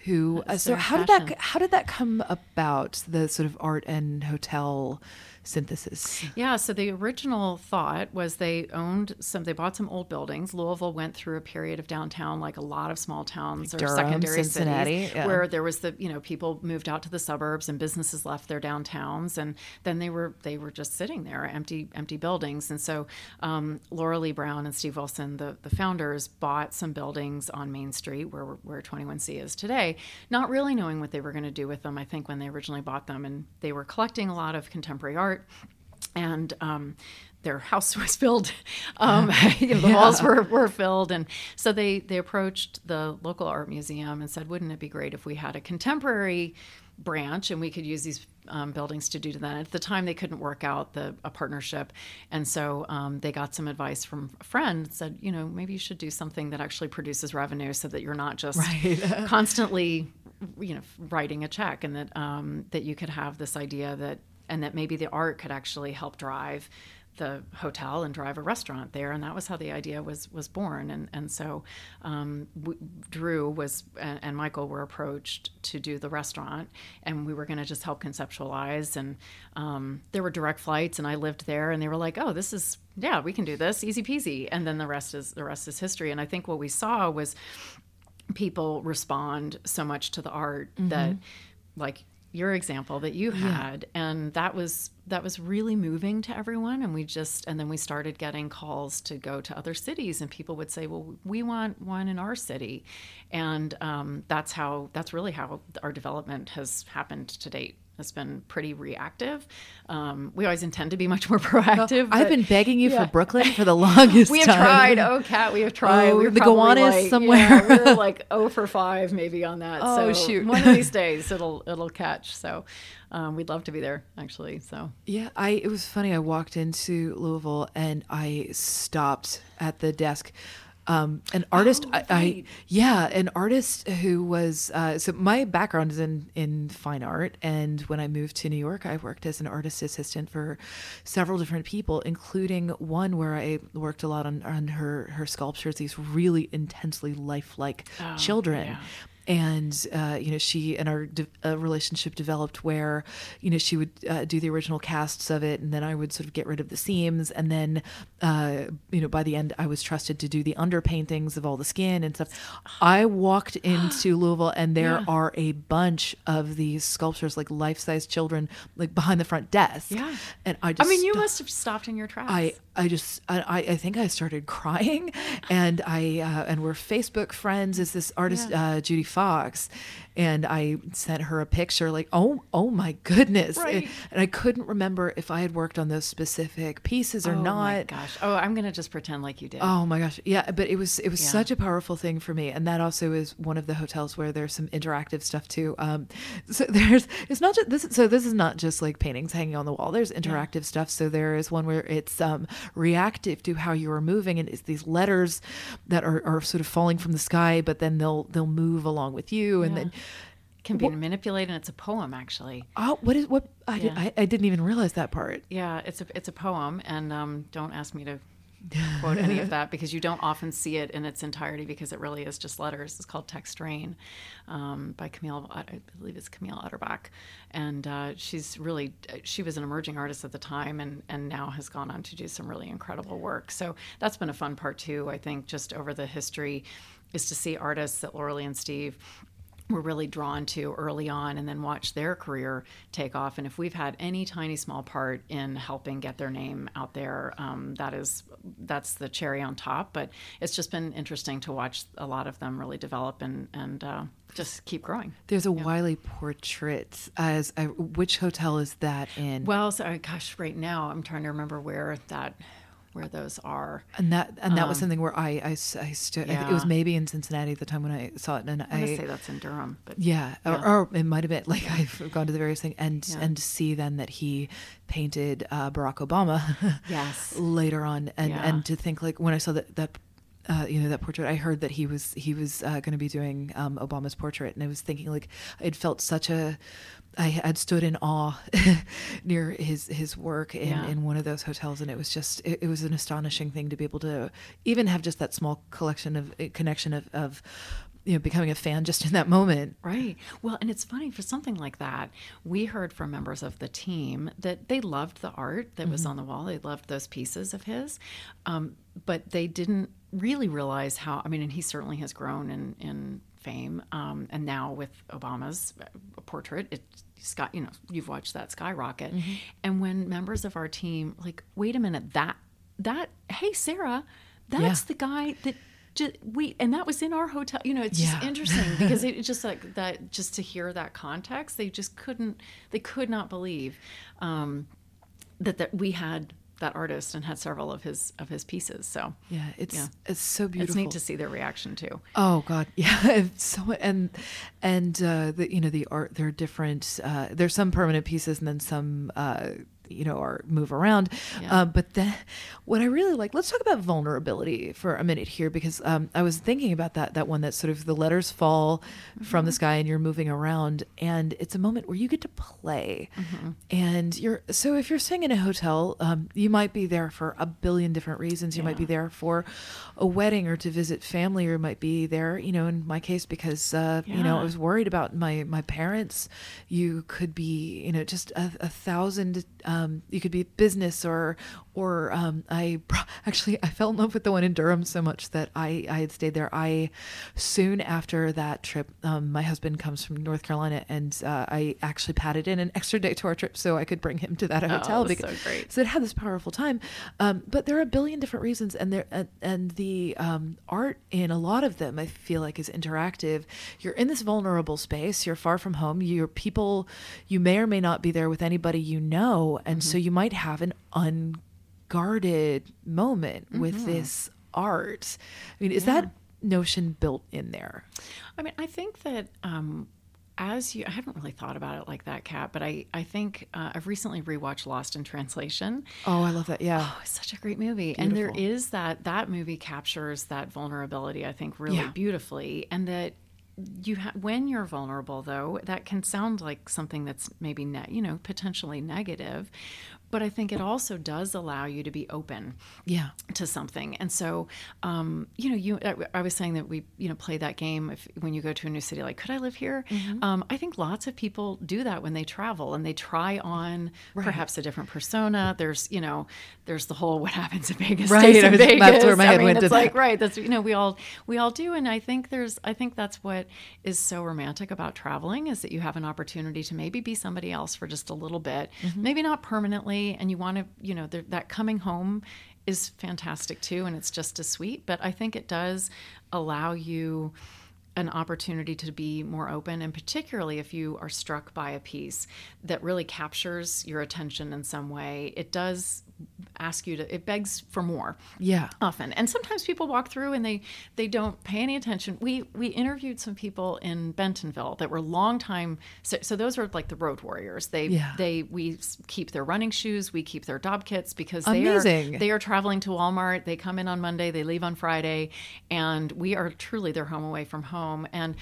who uh, so how passion. did that how did that come about, the sort of art and hotel synthesis? Yeah, so the original thought was they owned some, they bought some old buildings. Louisville went through a period of downtown, like a lot of small towns, like or Durham, secondary Cincinnati, cities, yeah. where there was the, you know, people moved out to the suburbs and businesses left their downtowns, and then they were they were just sitting there, empty empty buildings. And so um, Laura Lee Brown and Steve Wilson, the, the founders, bought some buildings on Main Street where where twenty-one C is today, not really knowing what they were going to do with them, I think, when they originally bought them. And they were collecting a lot of contemporary art. And um, their house was filled. Um, you know, the yeah. walls were, were filled. And so they, they approached the local art museum and said, wouldn't it be great if we had a contemporary branch and we could use these um, buildings to do that? At the time, they couldn't work out the a partnership. And so um, they got some advice from a friend, said, you know, maybe you should do something that actually produces revenue so that you're not just right. constantly, you know, writing a check, and that um, that you could have this idea that, and that maybe the art could actually help drive the hotel and drive a restaurant there. And that was how the idea was was born. And and so um, we, Drew was and, and Michael were approached to do the restaurant, and we were going to just help conceptualize. And um, there were direct flights, and I lived there, and they were like, oh, this is, yeah, we can do this, easy peasy. And then the rest is the rest is history. And I think what we saw was people respond so much to the art mm-hmm. that, like, your example that you had, yeah. and that was that was really moving to everyone. And we just, and then we started getting calls to go to other cities, and people would say, well, we want one in our city. And um, that's how, that's really how our development has happened to date. It's been pretty reactive. Um, we always intend to be much more proactive. Well, I've been begging you yeah. for Brooklyn for the longest time. We have time. tried. Oh, Kat, we have tried. Oh, we were the Gowanus like, somewhere. You know, we were like oh for five maybe on that. Oh, so shoot. One of these days it'll it'll catch. So um, we'd love to be there, actually. So yeah, I it was funny. I walked into Louisville and I stopped at the desk. Um, an artist, oh, right. I, I, yeah, an artist who was, uh, so my background is in, in fine art. And when I moved to New York, I worked as an artist assistant for several different people, including one where I worked a lot on, on her, her sculptures, these really intensely lifelike oh, children. Yeah. And, uh, you know, she and our de- uh, relationship developed where, you know, she would uh, do the original casts of it, and then I would sort of get rid of the seams. And then, uh, you know, by the end, I was trusted to do the underpaintings of all the skin and stuff. I walked into Louisville, and there yeah. are a bunch of these sculptures, like life-size children, like behind the front desk. Yeah. And I just, I mean, you st- must have stopped in your tracks. I, I just, I, I think I started crying. And I, uh, and we're Facebook friends. Is this artist, yeah. uh, Judy Fox, and I sent her a picture like, oh, oh my goodness. Right. And I couldn't remember if I had worked on those specific pieces or oh not. Oh my gosh. Oh, I'm going to just pretend like you did. Oh my gosh. Yeah. But it was, it was yeah. such a powerful thing for me. And that also is one of the hotels where there's some interactive stuff too. Um, so there's, it's not just this. So this is not just like paintings hanging on the wall. There's interactive yeah. stuff. So there is one where it's um, reactive to how you are moving. And it's these letters that are, are sort of falling from the sky, but then they'll, they'll move along with you, and yeah. then can be wh- manipulated, and it's a poem actually. Oh, what is what? I, yeah. did, I, I didn't even realize that part. Yeah, it's a it's a poem, and um, don't ask me to quote any of that because you don't often see it in its entirety because it really is just letters. It's called Text Rain, um, by Camille. I believe it's Camille Utterbach, and uh, she's really she was an emerging artist at the time, and and now has gone on to do some really incredible work. So that's been a fun part too. I think just over the history. Is to see artists that Laura Lee and Steve were really drawn to early on and then watch their career take off. And if we've had any tiny small part in helping get their name out there, um, that is, that's the cherry on top. But it's just been interesting to watch a lot of them really develop and, and uh, just keep growing. There's a yeah. Wiley portrait. As I, which hotel is that in? Well, so, gosh, right now I'm trying to remember where that where those are. And that and that um, was something where I, I, I stood, yeah. I, it was maybe in Cincinnati at the time when I saw it. And I, I say that's in Durham. But yeah, yeah. Or, or it might've been like I've gone to the various things and, yeah. and to see then that he painted uh, Barack Obama yes. later on. And, yeah. and to think like when I saw that, that Uh, you know, that portrait, I heard that he was he was uh, going to be doing um, Obama's portrait. And I was thinking like I'd felt such a I had stood in awe near his his work in, yeah. in one of those hotels. And it was just it, it was an astonishing thing to be able to even have just that small collection of uh, connection of, of you know, becoming a fan just in that moment. Right. Well, and it's funny, for something like that, we heard from members of the team that they loved the art that mm-hmm. was on the wall. They loved those pieces of his, um, but they didn't really realize how, I mean, and he certainly has grown in, in fame. Um, and now with Obama's portrait, it's got, you know, you've watched that skyrocket. Mm-hmm. And when members of our team, like, wait a minute, that, that, hey, Sarah, that's yeah. the guy that, Just, we and that was in our hotel. You know, it's yeah. just interesting because it just like that. Just to hear that context, they just couldn't. They could not believe um, that that we had that artist and had several of his of his pieces. So yeah, it's yeah. it's so beautiful. It's neat to see their reaction too. Oh God, yeah. So and and uh, the, you know, the art. There are different. Uh, there's some permanent pieces and then some. Uh, you know, or move around. Yeah. Uh, but then what I really like, let's talk about vulnerability for a minute here, because um, I was thinking about that, that one that sort of the letters fall mm-hmm. from the sky and you're moving around, and it's a moment where you get to play. Mm-hmm. And you're, so if you're staying in a hotel, um, you might be there for a billion different reasons. You yeah. might be there for a wedding or to visit family, or you might be there, you know, in my case, because, uh, yeah. you know, I was worried about my, my parents. You could be, you know, just a, a thousand, um, Um, you could be business or, or um, I actually, I fell in love with the one in Durham so much that I, I had stayed there. I, soon after that trip, um, my husband comes from North Carolina, and uh, I actually padded in an extra day to our trip so I could bring him to that hotel. Oh, because, so great. So it had this powerful time. Um, but there are a billion different reasons, and there, uh, and the um, art in a lot of them, I feel like, is interactive. You're in this vulnerable space. You're far from home. You're people, you may or may not be there with anybody, you know. And mm-hmm. so you might have an unguarded moment mm-hmm. with this art. I mean, is yeah. that notion built in there? I mean, I think that um, as you, I haven't really thought about it like that, Kat, but I, I think uh, I've recently rewatched Lost in Translation. Oh, I love that. Yeah. Oh, it's such a great movie. Beautiful. And there is that, that movie captures that vulnerability, I think, really yeah. beautifully. And that, You ha- when you're vulnerable, though, that can sound like something that's maybe ne- you know potentially negative, but I think it also does allow you to be open, yeah, to something. And so, um, you know, you I, I was saying that we you know play that game if, when you go to a new city, like, could I live here? Mm-hmm. Um, I think lots of people do that when they travel, and they try on right. perhaps a different persona. There's you know there's the whole what happens in Vegas right. stays in Vegas. That's where my head I mean, went it's like that. Right. That's you know we all we all do, and I think there's I think that's what. Is so romantic about traveling is that you have an opportunity to maybe be somebody else for just a little bit, mm-hmm. maybe not permanently. And you want to, you know, th- that coming home is fantastic too. And it's just as sweet, but I think it does allow you an opportunity to be more open. And particularly if you are struck by a piece that really captures your attention in some way, it does ask you to, it begs for more. Yeah. Often. And sometimes people walk through and they, they don't pay any attention. We, we interviewed some people in Bentonville that were long time. So, so those are like the road warriors. They, yeah. they, we keep their running shoes. We keep their dob kits because they Amazing. are, they are traveling to Walmart. They come in on Monday, they leave on Friday, and we are truly their home away from home. And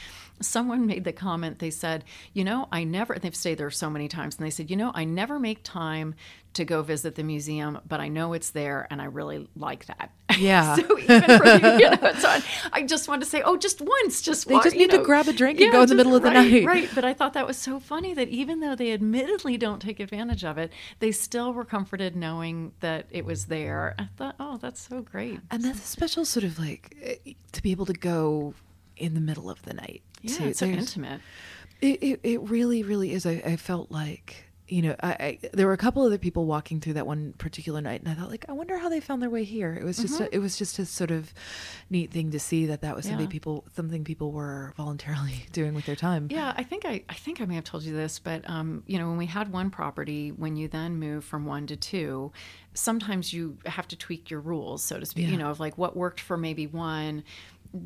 someone made the comment, they said, you know, I never, they've stayed there so many times, and they said, you know, I never make time to go visit the museum, but I know it's there, and I really like that. Yeah. So even for you, you know, it's on, I just want to say, oh, just once, just They walk, just need know. to grab a drink yeah, and go just, in the middle of the right, night. Right, but I thought that was so funny that even though they admittedly don't take advantage of it, they still were comforted knowing that it was there. I thought, oh, that's so great. And that's a special sort of like, to be able to go in the middle of the night. Yeah, too. It's so intimate. It, it it really, really is. I, I felt like, you know, I, I there were a couple other people walking through that one particular night, and I thought, like, I wonder how they found their way here. It was just, mm-hmm. a, it was just a sort of neat thing to see that that was yeah. something people, something people were voluntarily doing with their time. Yeah, I think I, I think I may have told you this, but um, you know, when we had one property, when you then move from one to two, sometimes you have to tweak your rules, so to speak. Yeah. You know, of like what worked for maybe one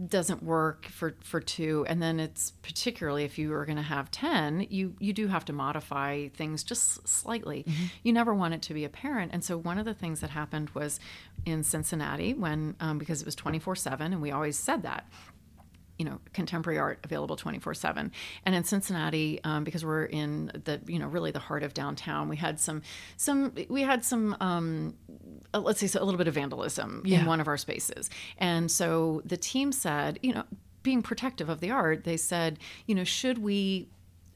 doesn't work for, for two. And then it's particularly if you are going to have ten, you, you do have to modify things just slightly. Mm-hmm. You never want it to be apparent. And so one of the things that happened was in Cincinnati when, um, because it was twenty-four seven, and we always said that, you know, contemporary art available twenty-four seven. And in Cincinnati, um, because we're in the, you know, really the heart of downtown, we had some, some, we had some, um, uh, let's say so a little bit of vandalism yeah. in one of our spaces. And so the team said, you know, being protective of the art, they said, you know, should we,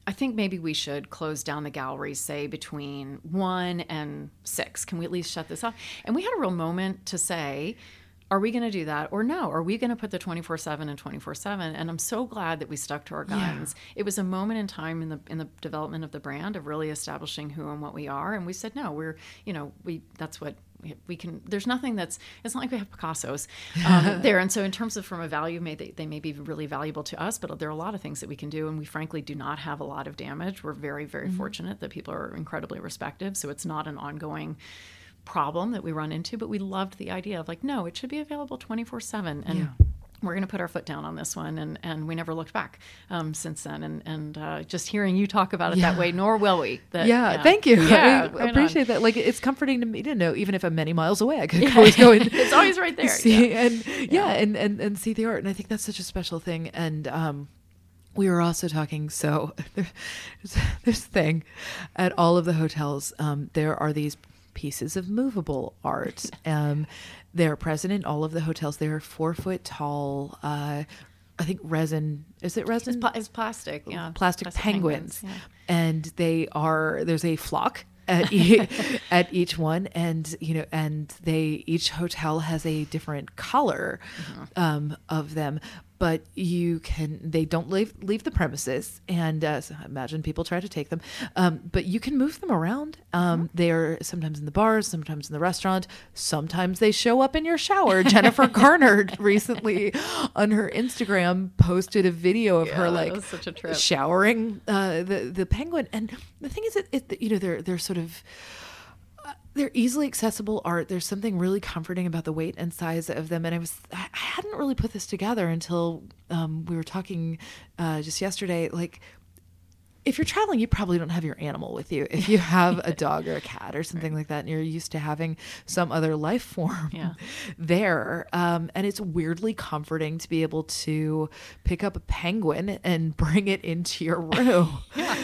I think maybe we should close down the gallery, say between one and six. Can we at least shut this off? And we had a real moment to say, are we going to do that or no? Are we going to put the twenty-four seven and twenty-four seven? And I'm so glad that we stuck to our guns. Yeah. It was a moment in time in the in the development of the brand of really establishing who and what we are. And we said, no, we're, you know, we that's what we can. There's nothing that's, it's not like we have Picassos um, there. And so in terms of from a value, may they, they may be really valuable to us, but there are a lot of things that we can do. And we frankly do not have a lot of damage. We're very, very mm-hmm. fortunate that people are incredibly respective. So it's not an ongoing problem that we run into, but we loved the idea of like, no, it should be available twenty-four seven, and yeah. we're going to put our foot down on this one, and and we never looked back um since then, and and uh just hearing you talk about it yeah. that way, nor will we that, yeah, yeah thank you yeah, I right appreciate on. That like it's comforting to me to know, even if I'm many miles away, I could yeah. always go in it's always right there see, yeah. and yeah, yeah and, and and see the art. And I think that's such a special thing. And um we were also talking, so there's this thing at all of the hotels, um there are these pieces of movable art. Um, they're present in all of the hotels. They're four foot tall, uh, I think resin, is it resin? It's, pl- it's plastic, yeah. Plastic, plastic penguins. penguins yeah. And they are, there's a flock at, e- at each one. And, you know, and they, each hotel has a different color mm-hmm. um, of them. But you can, they don't leave leave the premises, and uh, so I imagine people try to take them. Um, but you can move them around. Um, mm-hmm. They are sometimes in the bars, sometimes in the restaurant. Sometimes they show up in your shower. Jennifer Garner recently on her Instagram posted a video of yeah, her like such a trip. showering uh, the the penguin. And the thing is, that it, you know, they're they're sort of. They're easily accessible art. There's something really comforting about the weight and size of them. And I was, I hadn't really put this together until um, we were talking uh, just yesterday. Like, if you're traveling, you probably don't have your animal with you. If you have a dog or a cat or something right. like that, and you're used to having some other life form yeah. there. Um, and it's weirdly comforting to be able to pick up a penguin and bring it into your room. yeah.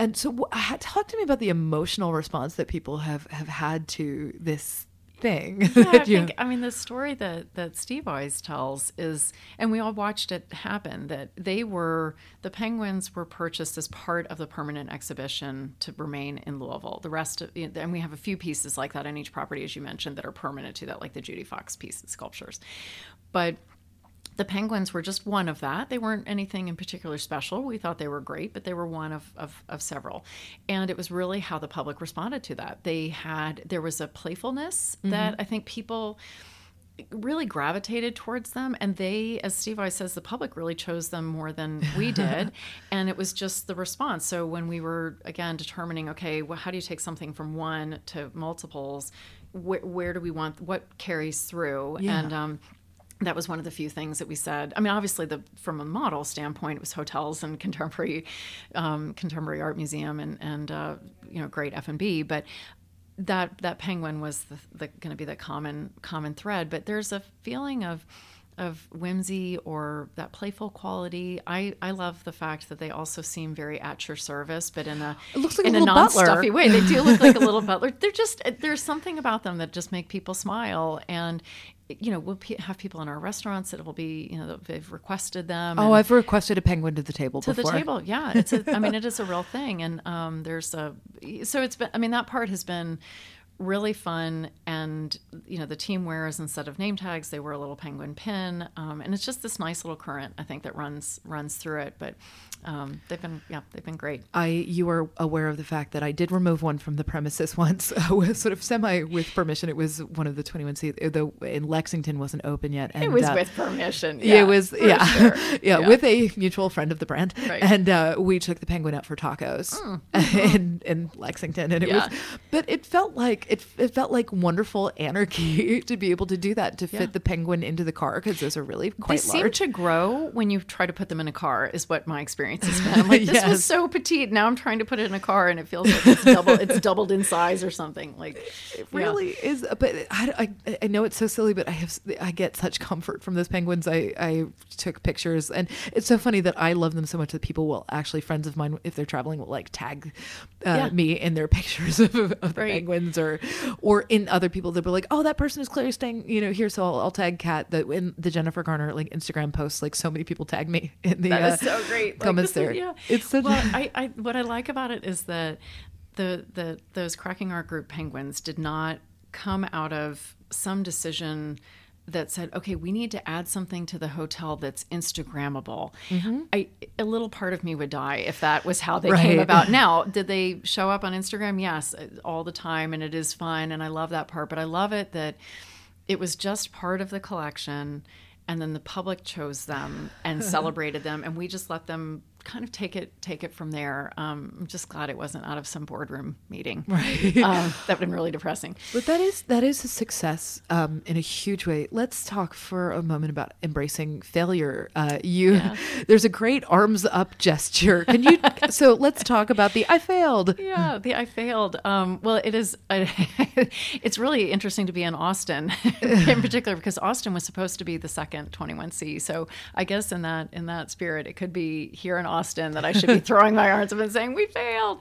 And so talk to me about the emotional response that people have, have had to this thing. Yeah, I think, I mean, the story that, that Steve always tells is, and we all watched it happen, that they were, the penguins were purchased as part of the permanent exhibition to remain in Louisville. The rest of, and we have a few pieces like that on each property, as you mentioned, that are permanent to that, like the Judy Fox piece and sculptures. But the penguins were just one of that. They weren't anything in particular special. We thought they were great, but they were one of, of, of several. And it was really how the public responded to that. They had, there was a playfulness mm-hmm. that I think people really gravitated towards them. And they, as Steve always says, the public really chose them more than we did. And it was just the response. So when we were, again, determining, okay, well, how do you take something from one to multiples? Wh- where do we want, what carries through? Yeah. And, um, that was one of the few things that we said. I mean, obviously, the from a model standpoint, it was hotels and contemporary, um, contemporary art museum, and and uh, you know, great F and B. But that that penguin was the, the going to be the common common thread. But there's a feeling of of whimsy or that playful quality. I, I love the fact that they also seem very at your service, but in a, like in a, a non-stuffy way. They do look like a little butler. They're just, there's something about them that just make people smile. And, you know, we'll p- have people in our restaurants that will be, you know, they've requested them. Oh, I've requested a penguin to the table to before. To the table, yeah. It's a, I mean, it is a real thing. And um, there's a, so it's been, I mean, that part has been really fun. And you know, the team wears, instead of name tags, they wear a little penguin pin, um, and it's just this nice little current, I think, that runs runs through it. But um, they've been yeah they've been great. I you are aware of the fact that I did remove one from the premises once, uh, sort of semi with permission. It was one of the twenty-one C the in Lexington, wasn't open yet, and it was uh, with permission. Yeah, it was yeah, sure. yeah yeah with a mutual friend of the brand, right. and uh, we took the penguin out for tacos mm-hmm. in in Lexington, and it yeah. was, but it felt like. It, it felt like wonderful anarchy to be able to do that, to fit yeah. the penguin into the car, because those are really quite they large. They seem to grow when you try to put them in a car, is what my experience has been. I'm like, this yes. was so petite. Now I'm trying to put it in a car, and it feels like it's, double, it's doubled in size or something. Like, it really yeah. is. But I, I, I know it's so silly, but I have I get such comfort from those penguins. I, I took pictures, and it's so funny that I love them so much that people will actually, friends of mine, if they're traveling, will like tag uh, yeah. me in their pictures of, of right. the penguins or or or in other people that were like, oh, that person is clearly staying, you know, here. So I'll, I'll tag Kat that in the Jennifer Garner like Instagram posts. Like so many people tag me in the that is uh, so great comments like, there. Is, yeah, it's so well. I, I what I like about it is that the the those Cracking Our Group penguins did not come out of some decision that said, okay, we need to add something to the hotel that's Instagrammable. Mm-hmm. I, a little part of me would die if that was how they right. came about. Now, did they show up on Instagram? Yes, all the time, and it is fun, and I love that part. But I love it that it was just part of the collection, and then the public chose them and celebrated them, and we just let them kind of take it take it from there. Um, I'm just glad it wasn't out of some boardroom meeting. Right. Um, that would have been really depressing. But that is that is a success um, in a huge way. Let's talk for a moment about embracing failure. Uh, you, yeah. There's a great arms up gesture. Can you? So let's talk about the I failed. Yeah, the I failed. Um, well, it is. A, it's really interesting to be in Austin, in particular, because Austin was supposed to be the second twenty-one C. So I guess in that in that spirit, it could be here in Austin. Austin that I should be throwing my arms up and saying we failed,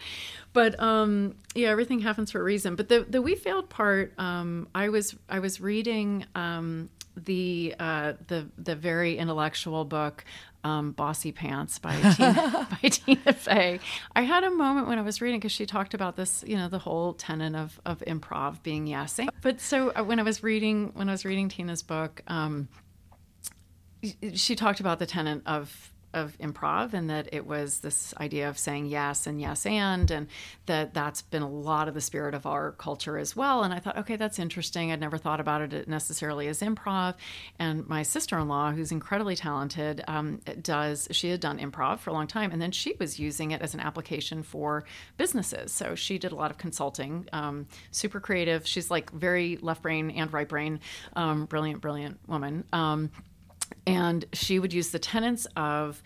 but um, yeah, everything happens for a reason. But the the we failed part, um, I was I was reading um, the uh, the the very intellectual book um, Bossy Pants by Tina, by Tina Fey. I had a moment when I was reading because she talked about this, you know, the whole tenet of of improv being yassing. But so when I was reading when I was reading Tina's book, um, she talked about the tenet of of improv and that it was this idea of saying yes and yes and, and that that's been a lot of the spirit of our culture as well. And I thought, okay, that's interesting. I'd never thought about it necessarily as improv. And my sister-in-law, who's incredibly talented, um, does, she had done improv for a long time, and then she was using it as an application for businesses. So she did a lot of consulting, um, super creative. She's like very left brain and right brain, um, brilliant, brilliant woman. Um, And she would use the tenets of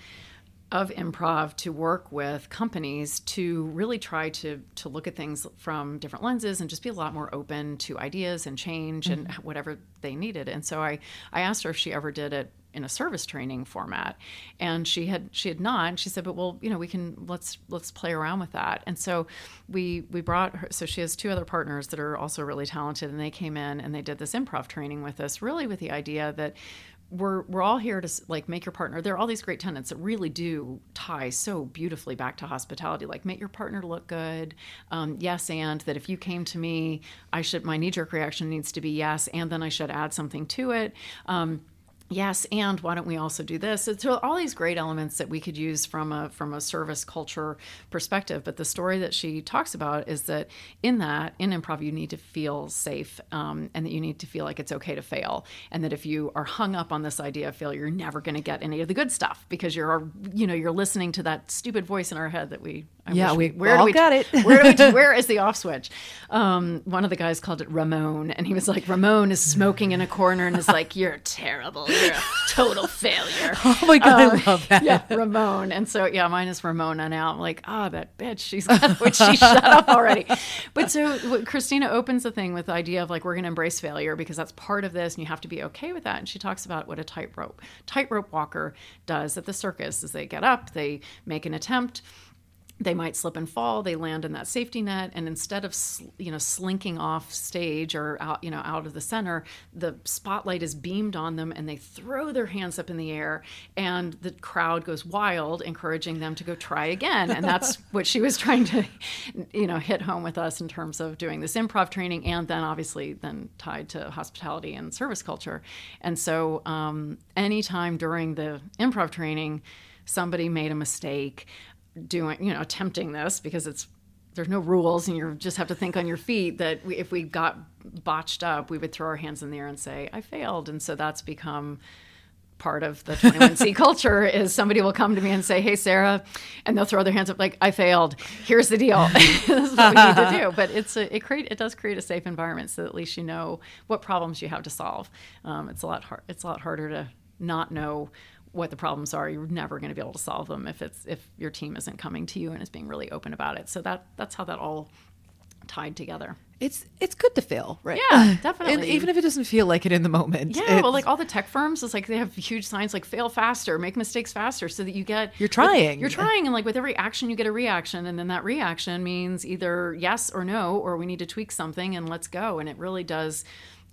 of improv to work with companies to really try to to look at things from different lenses and just be a lot more open to ideas and change mm-hmm. and whatever they needed. And so I, I asked her if she ever did it in a service training format, and she had she had not. And she said, but well, you know, we can let's let's play around with that. And so we we brought her. So she has two other partners that are also really talented, and they came in and they did this improv training with us, really with the idea that We're we're all here to like make your partner. There are all these great tenets that really do tie so beautifully back to hospitality. Like make your partner look good. Um, yes, and that if you came to me, I should my knee jerk reaction needs to be yes, and then I should add something to it. Um, yes, and why don't we also do this? So, so all these great elements that we could use from a from a service culture perspective. But the story that she talks about is that in that in improv you need to feel safe, um, and that you need to feel like it's okay to fail, and that if you are hung up on this idea of failure, you're never going to get any of the good stuff because you're you know you're listening to that stupid voice in our head that we I yeah wish we, where we all do we, got it where do we do, where is the off switch? Um, one of the guys called it Ramon, and he was like Ramon is smoking in a corner and is like you're terrible. You're a total failure. Oh my God, um, I love that. Yeah, Ramon. And so, yeah, mine is Ramona now. I'm like, ah, oh, that bitch, she's got, which she shut up already. But so Christina opens the thing with the idea of like, we're going to embrace failure because that's part of this and you have to be okay with that. And she talks about what a tightrope, tightrope walker does at the circus is they get up, they make an attempt. They might slip and fall. They land in that safety net, and instead of you know slinking off stage or out you know out of the center, the spotlight is beamed on them, and they throw their hands up in the air, and the crowd goes wild, encouraging them to go try again. And that's what she was trying to you know hit home with us in terms of doing this improv training, and then obviously then tied to hospitality and service culture. And so um, anytime during the improv training, somebody made a mistake. Doing, you know, attempting this because it's there's no rules and you just have to think on your feet. That we, if we got botched up, we would throw our hands in the air and say, "I failed." And so that's become part of the twenty-one C culture. Is somebody will come to me and say, "Hey, Sarah," and they'll throw their hands up like, "I failed. Here's the deal. This is what we need to do." But it's a, it create it does create a safe environment so that at least you know what problems you have to solve. Um, it's a lot hard. It's a lot harder to not know what the problems are. You're never going to be able to solve them if it's if your team isn't coming to you and is being really open about it. So that that's how that all tied together. It's it's good to fail, right? Yeah, definitely. And even if it doesn't feel like it in the moment. Yeah, well, like all the tech firms, it's like they have huge signs like fail faster, make mistakes faster, so that you get... You're trying. Like, you're trying, and like with every action, you get a reaction, and then that reaction means either yes or no, or we need to tweak something, and let's go. And it really does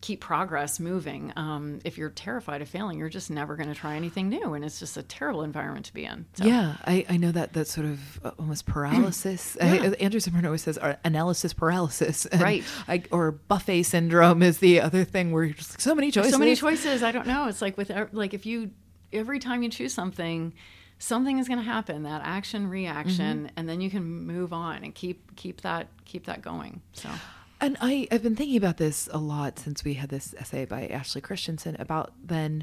keep progress moving. Um, if you're terrified of failing, you're just never going to try anything new, and it's just a terrible environment to be in. So. Yeah, I, I know that that sort of uh, almost paralysis. Yeah. I, Andrew Zimmern always says uh, analysis paralysis, and right? I, or buffet syndrome is the other thing where you're just like, so many choices, so many choices. I don't know. It's like with like if you every time you choose something, something is going to happen. That action reaction, mm-hmm. and then you can move on and keep keep that keep that going. So. And I, I've been thinking about this a lot since we had this essay by Ashley Christensen about then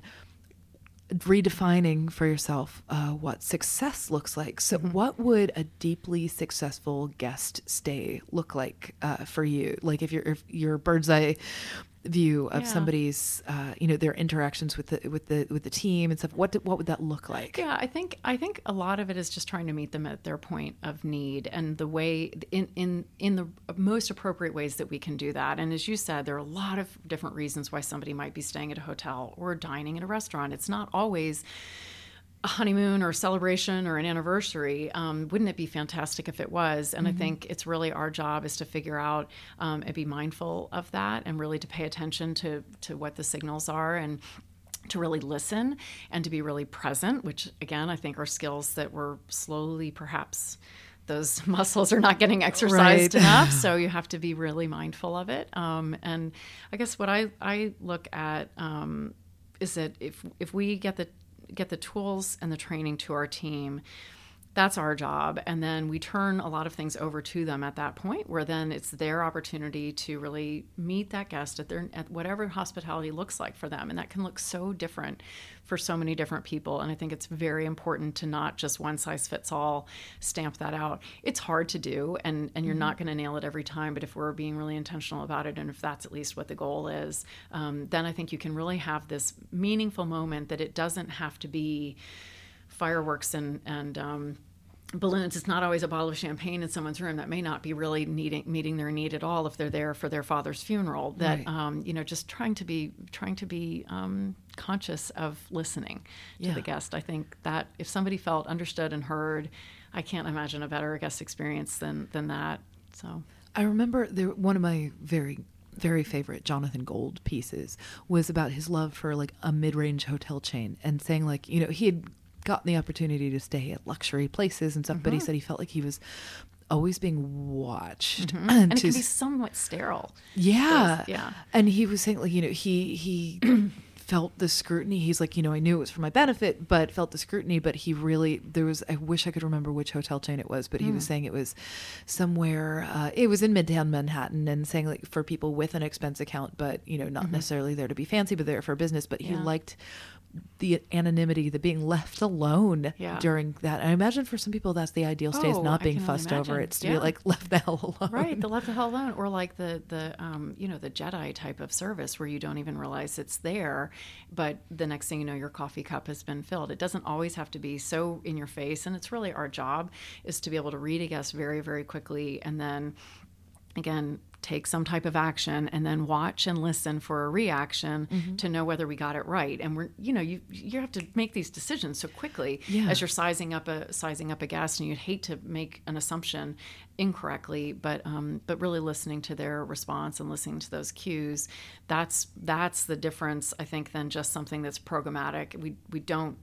redefining for yourself uh, what success looks like. So mm-hmm. what would a deeply successful guest stay look like uh, for you? Like if you're, if your bird's eye view of yeah. somebody's, uh, you know, their interactions with the, with the, with the team and stuff, what, do, what would that look like? Yeah, I think, I think a lot of it is just trying to meet them at their point of need and the way in, in, in the most appropriate ways that we can do that. And as you said, there are a lot of different reasons why somebody might be staying at a hotel or dining at a restaurant. It's not always a honeymoon or a celebration or an anniversary. Um, wouldn't it be fantastic if it was? And mm-hmm. I think it's really our job is to figure out um, and be mindful of that and really to pay attention to to what the signals are and to really listen and to be really present, which again, I think are skills that we're slowly perhaps those muscles are not getting exercised right. enough. So you have to be really mindful of it. Um, and I guess what I, I look at um, is that if if we get the get the tools and the training to our team, that's our job. And then we turn a lot of things over to them at that point where then it's their opportunity to really meet that guest at their, at whatever hospitality looks like for them. And that can look so different for so many different people. And I think it's very important to not just one size fits all stamp that out. It's hard to do and, and you're not going to nail it every time. But if we're being really intentional about it, and if that's at least what the goal is, um, then I think you can really have this meaningful moment that it doesn't have to be fireworks and, and, um, balloons. It's not always a bottle of champagne in someone's room that may not be really needing, meeting their need at all if they're there for their father's funeral. That right. um, you know, just trying to be trying to be um, conscious of listening to yeah. the guest. I think that if somebody felt understood and heard, I can't imagine a better guest experience than than that. So I remember there one of my very very favorite Jonathan Gold pieces was about his love for like a mid-range hotel chain and saying like, you know, he had gotten the opportunity to stay at luxury places and stuff, mm-hmm. but he said he felt like he was always being watched. Mm-hmm. And, and it to, can be somewhat sterile. Yeah. Those, yeah. And he was saying, like, you know, he he felt the scrutiny. He's like, you know, I knew it was for my benefit, but felt the scrutiny. But he really, there was, I wish I could remember which hotel chain it was, but he mm. was saying it was somewhere, uh, it was in Midtown Manhattan and saying like for people with an expense account, but, you know, not mm-hmm. necessarily there to be fancy, but there for business. But yeah. he liked the anonymity, the being left alone yeah. during that. And I imagine for some people that's the ideal stay, is not being fussed imagine. over. It's to yeah. be like left the hell alone. Right, the left the hell alone. Or like the, the um, you know, the Jedi type of service where you don't even realize it's there, but the next thing you know, your coffee cup has been filled. It doesn't always have to be so in your face. And it's really our job is to be able to read a guest very, very quickly and then, again, take some type of action and then watch and listen for a reaction mm-hmm. to know whether we got it right. And we're, you know, you you have to make these decisions so quickly yeah. as you're sizing up a sizing up a guest, and you'd hate to make an assumption incorrectly, but um, but really listening to their response and listening to those cues, that's that's the difference, I think, than just something that's programmatic. We we don't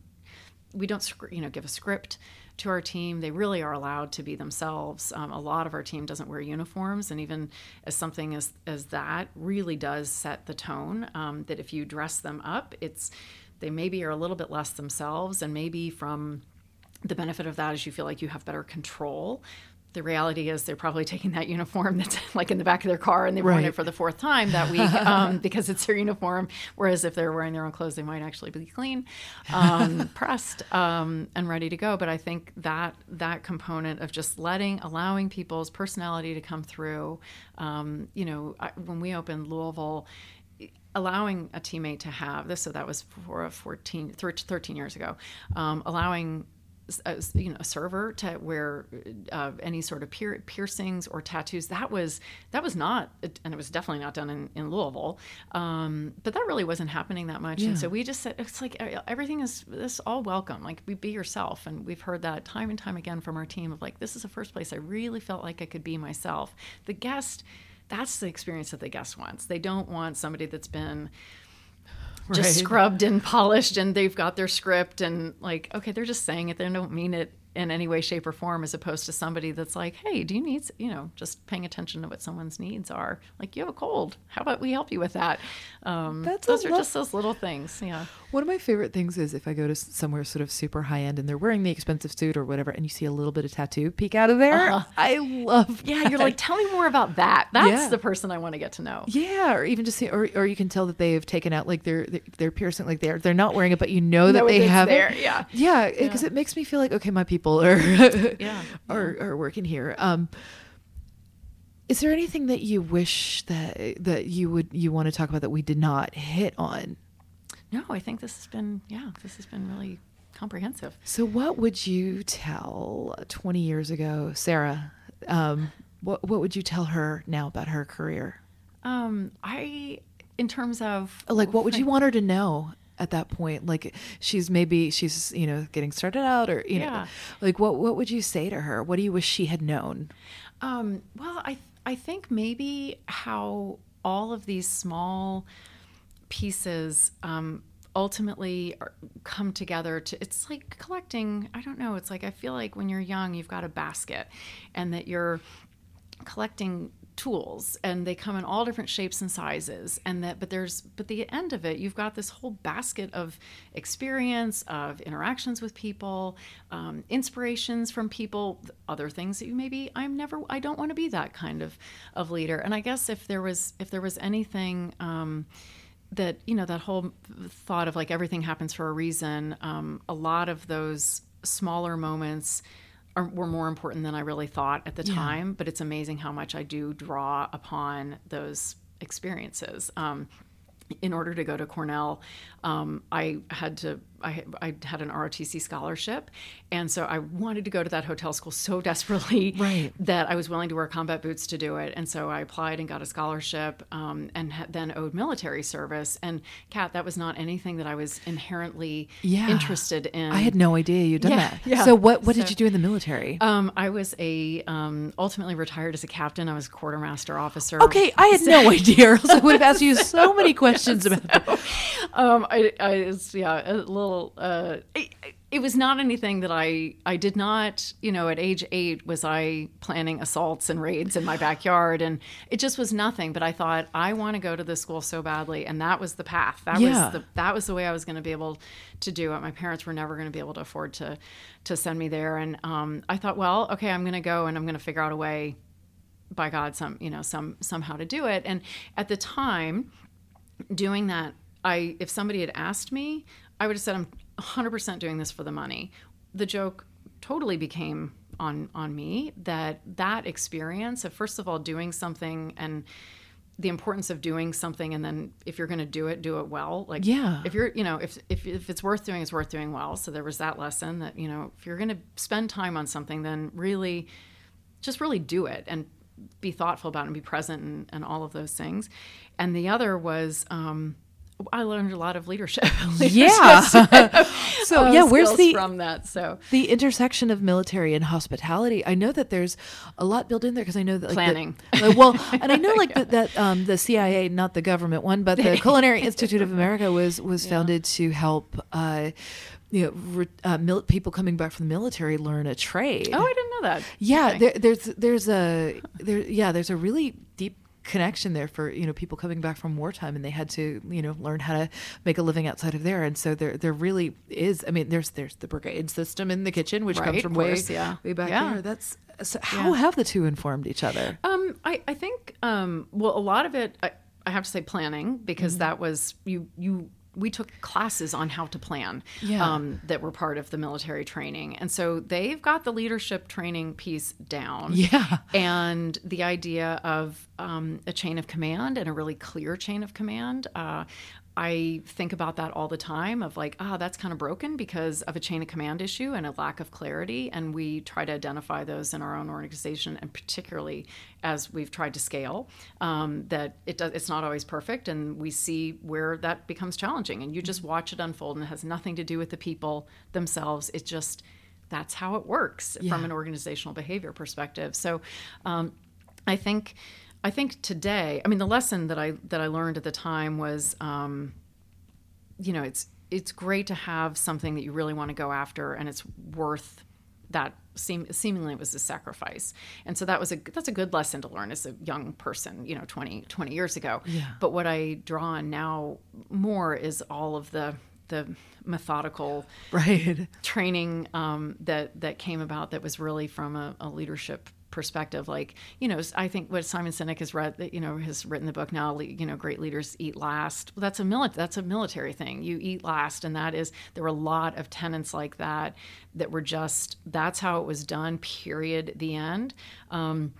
we don't you know give a script to our team. They really are allowed to be themselves. Um, a lot of our team doesn't wear uniforms, and even as something as as that really does set the tone, um, that if you dress them up, it's they maybe are a little bit less themselves, and maybe from the benefit of that is you feel like you have better control. The reality is they're probably taking that uniform that's like in the back of their car and they've right. worn it for the fourth time that week um, because it's their uniform. Whereas if they're wearing their own clothes, they might actually be clean, um, pressed um, and ready to go. But I think that that component of just letting, allowing people's personality to come through, um, you know, I, when we opened Louisville, allowing a teammate to have this, so that was for a fourteen, thirteen years ago, um, allowing a, you know, a server to wear uh, any sort of pier- piercings or tattoos. That was that was not, and it was definitely not done in, in Louisville. Um, but that really wasn't happening that much. Yeah. And so we just said, it's like everything is this all welcome. Like, be yourself. And we've heard that time and time again from our team of like, this is the first place I really felt like I could be myself. The guest, that's the experience that the guest wants. They don't want somebody that's been just right. scrubbed and polished and they've got their script and like, okay, they're just saying it. They don't mean it in any way, shape or form, as opposed to somebody that's like, hey, do you need, you know, just paying attention to what someone's needs are. Like, you have a cold. How about we help you with that? Um, that's those are lo- just those little things. Yeah. One of my favorite things is if I go to somewhere sort of super high end and they're wearing the expensive suit or whatever, and you see a little bit of tattoo peek out of there. Uh-huh. I love that. Yeah. You're like, tell me more about that. That's yeah. the person I want to get to know. Yeah. Or even just see, or, or you can tell that they've taken out like their, their, their piercing, like they're, they're not wearing it, but you know that no, they have there. It. Yeah. Yeah. yeah. Cause it makes me feel like, okay, my people People are, yeah. are are working here. Um, is there anything that you wish that that you would you want to talk about that we did not hit on? No, I think this has been yeah, this has been really comprehensive. So, what would you tell twenty years ago, Sarah? Um, what what would you tell her now about her career? Um, I in terms of like, what would you want her to know at that point? Like, she's maybe she's, you know, getting started out or, you yeah. know, like what, what would you say to her? What do you wish she had known? Um, well, I, th- I think maybe how all of these small pieces, um, ultimately are, come together to, it's like collecting, I don't know. It's like, I feel like when you're young, you've got a basket and that you're collecting tools and they come in all different shapes and sizes, and that but there's but the end of it, you've got this whole basket of experience, of interactions with people, um, inspirations from people, other things that you maybe I'm never I don't want to be that kind of of leader. And I guess if there was if there was anything um that, you know, that whole thought of like everything happens for a reason, um a lot of those smaller moments Are, were more important than I really thought at the yeah. time, but it's amazing how much I do draw upon those experiences. Um, in order to go to Cornell, um, I had to, I, I had an R O T C scholarship. And so I wanted to go to that hotel school so desperately right. that I was willing to wear combat boots to do it. And so I applied and got a scholarship, um, and ha- then owed military service. And Kat, that was not anything that I was inherently yeah. interested in. I had no idea you'd done yeah, that. Yeah. So what, what so, did you do in the military? Um, I was a, um, ultimately retired as a captain. I was a quartermaster officer. Okay. I had so, no idea. Or else I would have asked you so, so many questions yes, about so, that. Um, I, I was, yeah, a little Uh, it, it was not anything that I, I did not, you know, at age eight was I planning assaults and raids in my backyard, and it just was nothing. But I thought, I want to go to this school so badly. And that was the path. That yeah. was the, that was the way I was going to be able to do it. My parents were never going to be able to afford to, to send me there. And um, I thought, well, okay, I'm going to go and I'm going to figure out a way, by God, some, you know, some, somehow to do it. And at the time doing that, I, if somebody had asked me, I would have said, I'm one hundred percent doing this for the money. The joke totally became on, on me that that experience of, first of all, doing something and the importance of doing something. And then if you're going to do it, do it well. Like yeah. if you're, you know, if, if, if it's worth doing, it's worth doing well. So there was that lesson that, you know, if you're going to spend time on something, then really just really do it and be thoughtful about it and be present and, and all of those things. And the other was, um, I learned a lot of leadership. leadership yeah. so yeah, where's the from that? So the intersection of military and hospitality. I know that there's a lot built in there because I know that like, planning. The, like, well, and I know like yeah. the, that um, the C I A, not the government one, but the Culinary Institute of America was was yeah. founded to help uh, you know re, uh, mil- people coming back from the military learn a trade. Oh, I didn't know that. Yeah, okay. there, there's there's a there yeah there's a really deep connection there for, you know, people coming back from wartime, and they had to, you know, learn how to make a living outside of there. And so there there really is, I mean, there's there's the brigade system in the kitchen, which right, comes from course, way, yeah. way back yeah. there. That's so how yeah. have the two informed each other? Um, I, I think, um, well, a lot of it, I, I have to say planning, because mm-hmm. that was, you, you, we took classes on how to plan yeah. um, that were part of the military training. And so they've got the leadership training piece down. Yeah. And the idea of um, a chain of command and a really clear chain of command. Uh, I think about that all the time of like, ah, that's kind of broken because of a chain of command issue and a lack of clarity. And we try to identify those in our own organization. And particularly as we've tried to scale, um, that it does, it's not always perfect. And we see where that becomes challenging. And you just watch it unfold, and it has nothing to do with the people themselves. It just, that's how it works yeah. from an organizational behavior perspective. So um, I think... I think today, I mean, the lesson that I that I learned at the time was, um, you know, it's it's great to have something that you really want to go after, and it's worth that. Seem, seemingly, it was a sacrifice, and so that was a that's a good lesson to learn as a young person, you know, twenty, twenty years ago. Yeah. But what I draw on now more is all of the the methodical right. training um, that that came about that was really from a, a leadership perspective. perspective like you know I think what Simon Sinek has read you know has written the book now you know great leaders eat last. Well, that's a mili- that's a military thing. You eat last, and that is there were a lot of tenets like that that were just that's how it was done, period, the end. um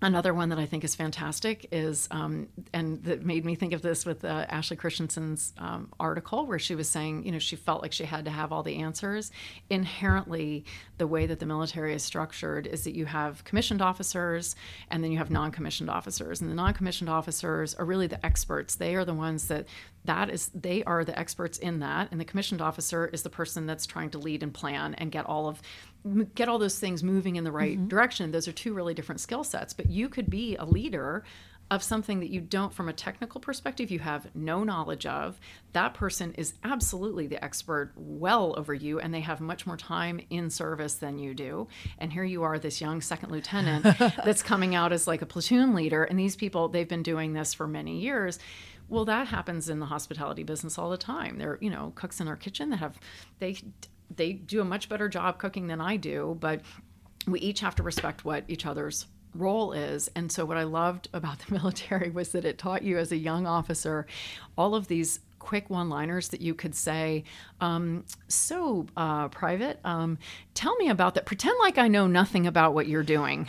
Another one that I think is fantastic is, um, and that made me think of this with uh, Ashley Christensen's um, article where she was saying, you know, she felt like she had to have all the answers. Inherently, the way that the military is structured is that you have commissioned officers and then you have non-commissioned officers. And the non-commissioned officers are really the experts. They are the ones that, that is, they are the experts in that. And the commissioned officer is the person that's trying to lead and plan and get all of get all those things moving in the right mm-hmm. direction. Those are two really different skill sets, but you could be a leader of something that you don't, from a technical perspective, you have no knowledge of. That person is absolutely the expert well over you, and they have much more time in service than you do. And here you are, this young second lieutenant that's coming out as like a platoon leader. And these people, they've been doing this for many years. Well, that happens in the hospitality business all the time. There are, you know, cooks in our kitchen that have, they... they do a much better job cooking than I do, but we each have to respect what each other's role is. And so what I loved about the military was that it taught you as a young officer all of these quick one-liners that you could say. Um, so, uh, Private, um, tell me about that. Pretend like I know nothing about what you're doing,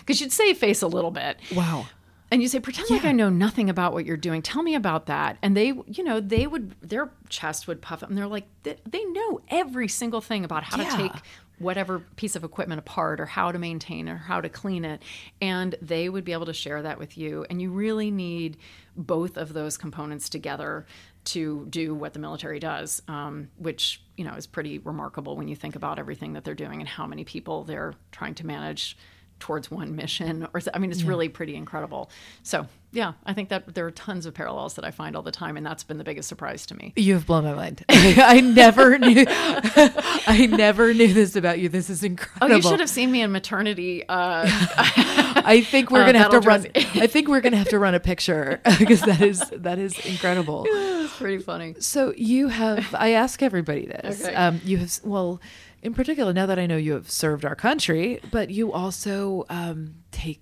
because you'd save face a little bit. Wow. And you say, pretend yeah. like I know nothing about what you're doing. Tell me about that. And they, you know, they would, their chest would puff up, and they're like, they, they know every single thing about how yeah. to take whatever piece of equipment apart, or how to maintain it, or how to clean it. And they would be able to share that with you. And you really need both of those components together to do what the military does, um, which, you know, is pretty remarkable when you think about everything that they're doing and how many people they're trying to manage towards one mission. Or I mean, it's yeah. really pretty incredible. So yeah, I think that there are tons of parallels that I find all the time, and that's been the biggest surprise to me. You've blown my mind. I never knew I never knew this about you. This is incredible. Oh, you should have seen me in maternity. Uh, I think we're gonna uh, have to run I think we're gonna have to run a picture, because that is that is incredible. Yeah, it's pretty funny. So you have I ask everybody this. Okay. Um, you have well in particular, now that I know you have served our country, but you also um, take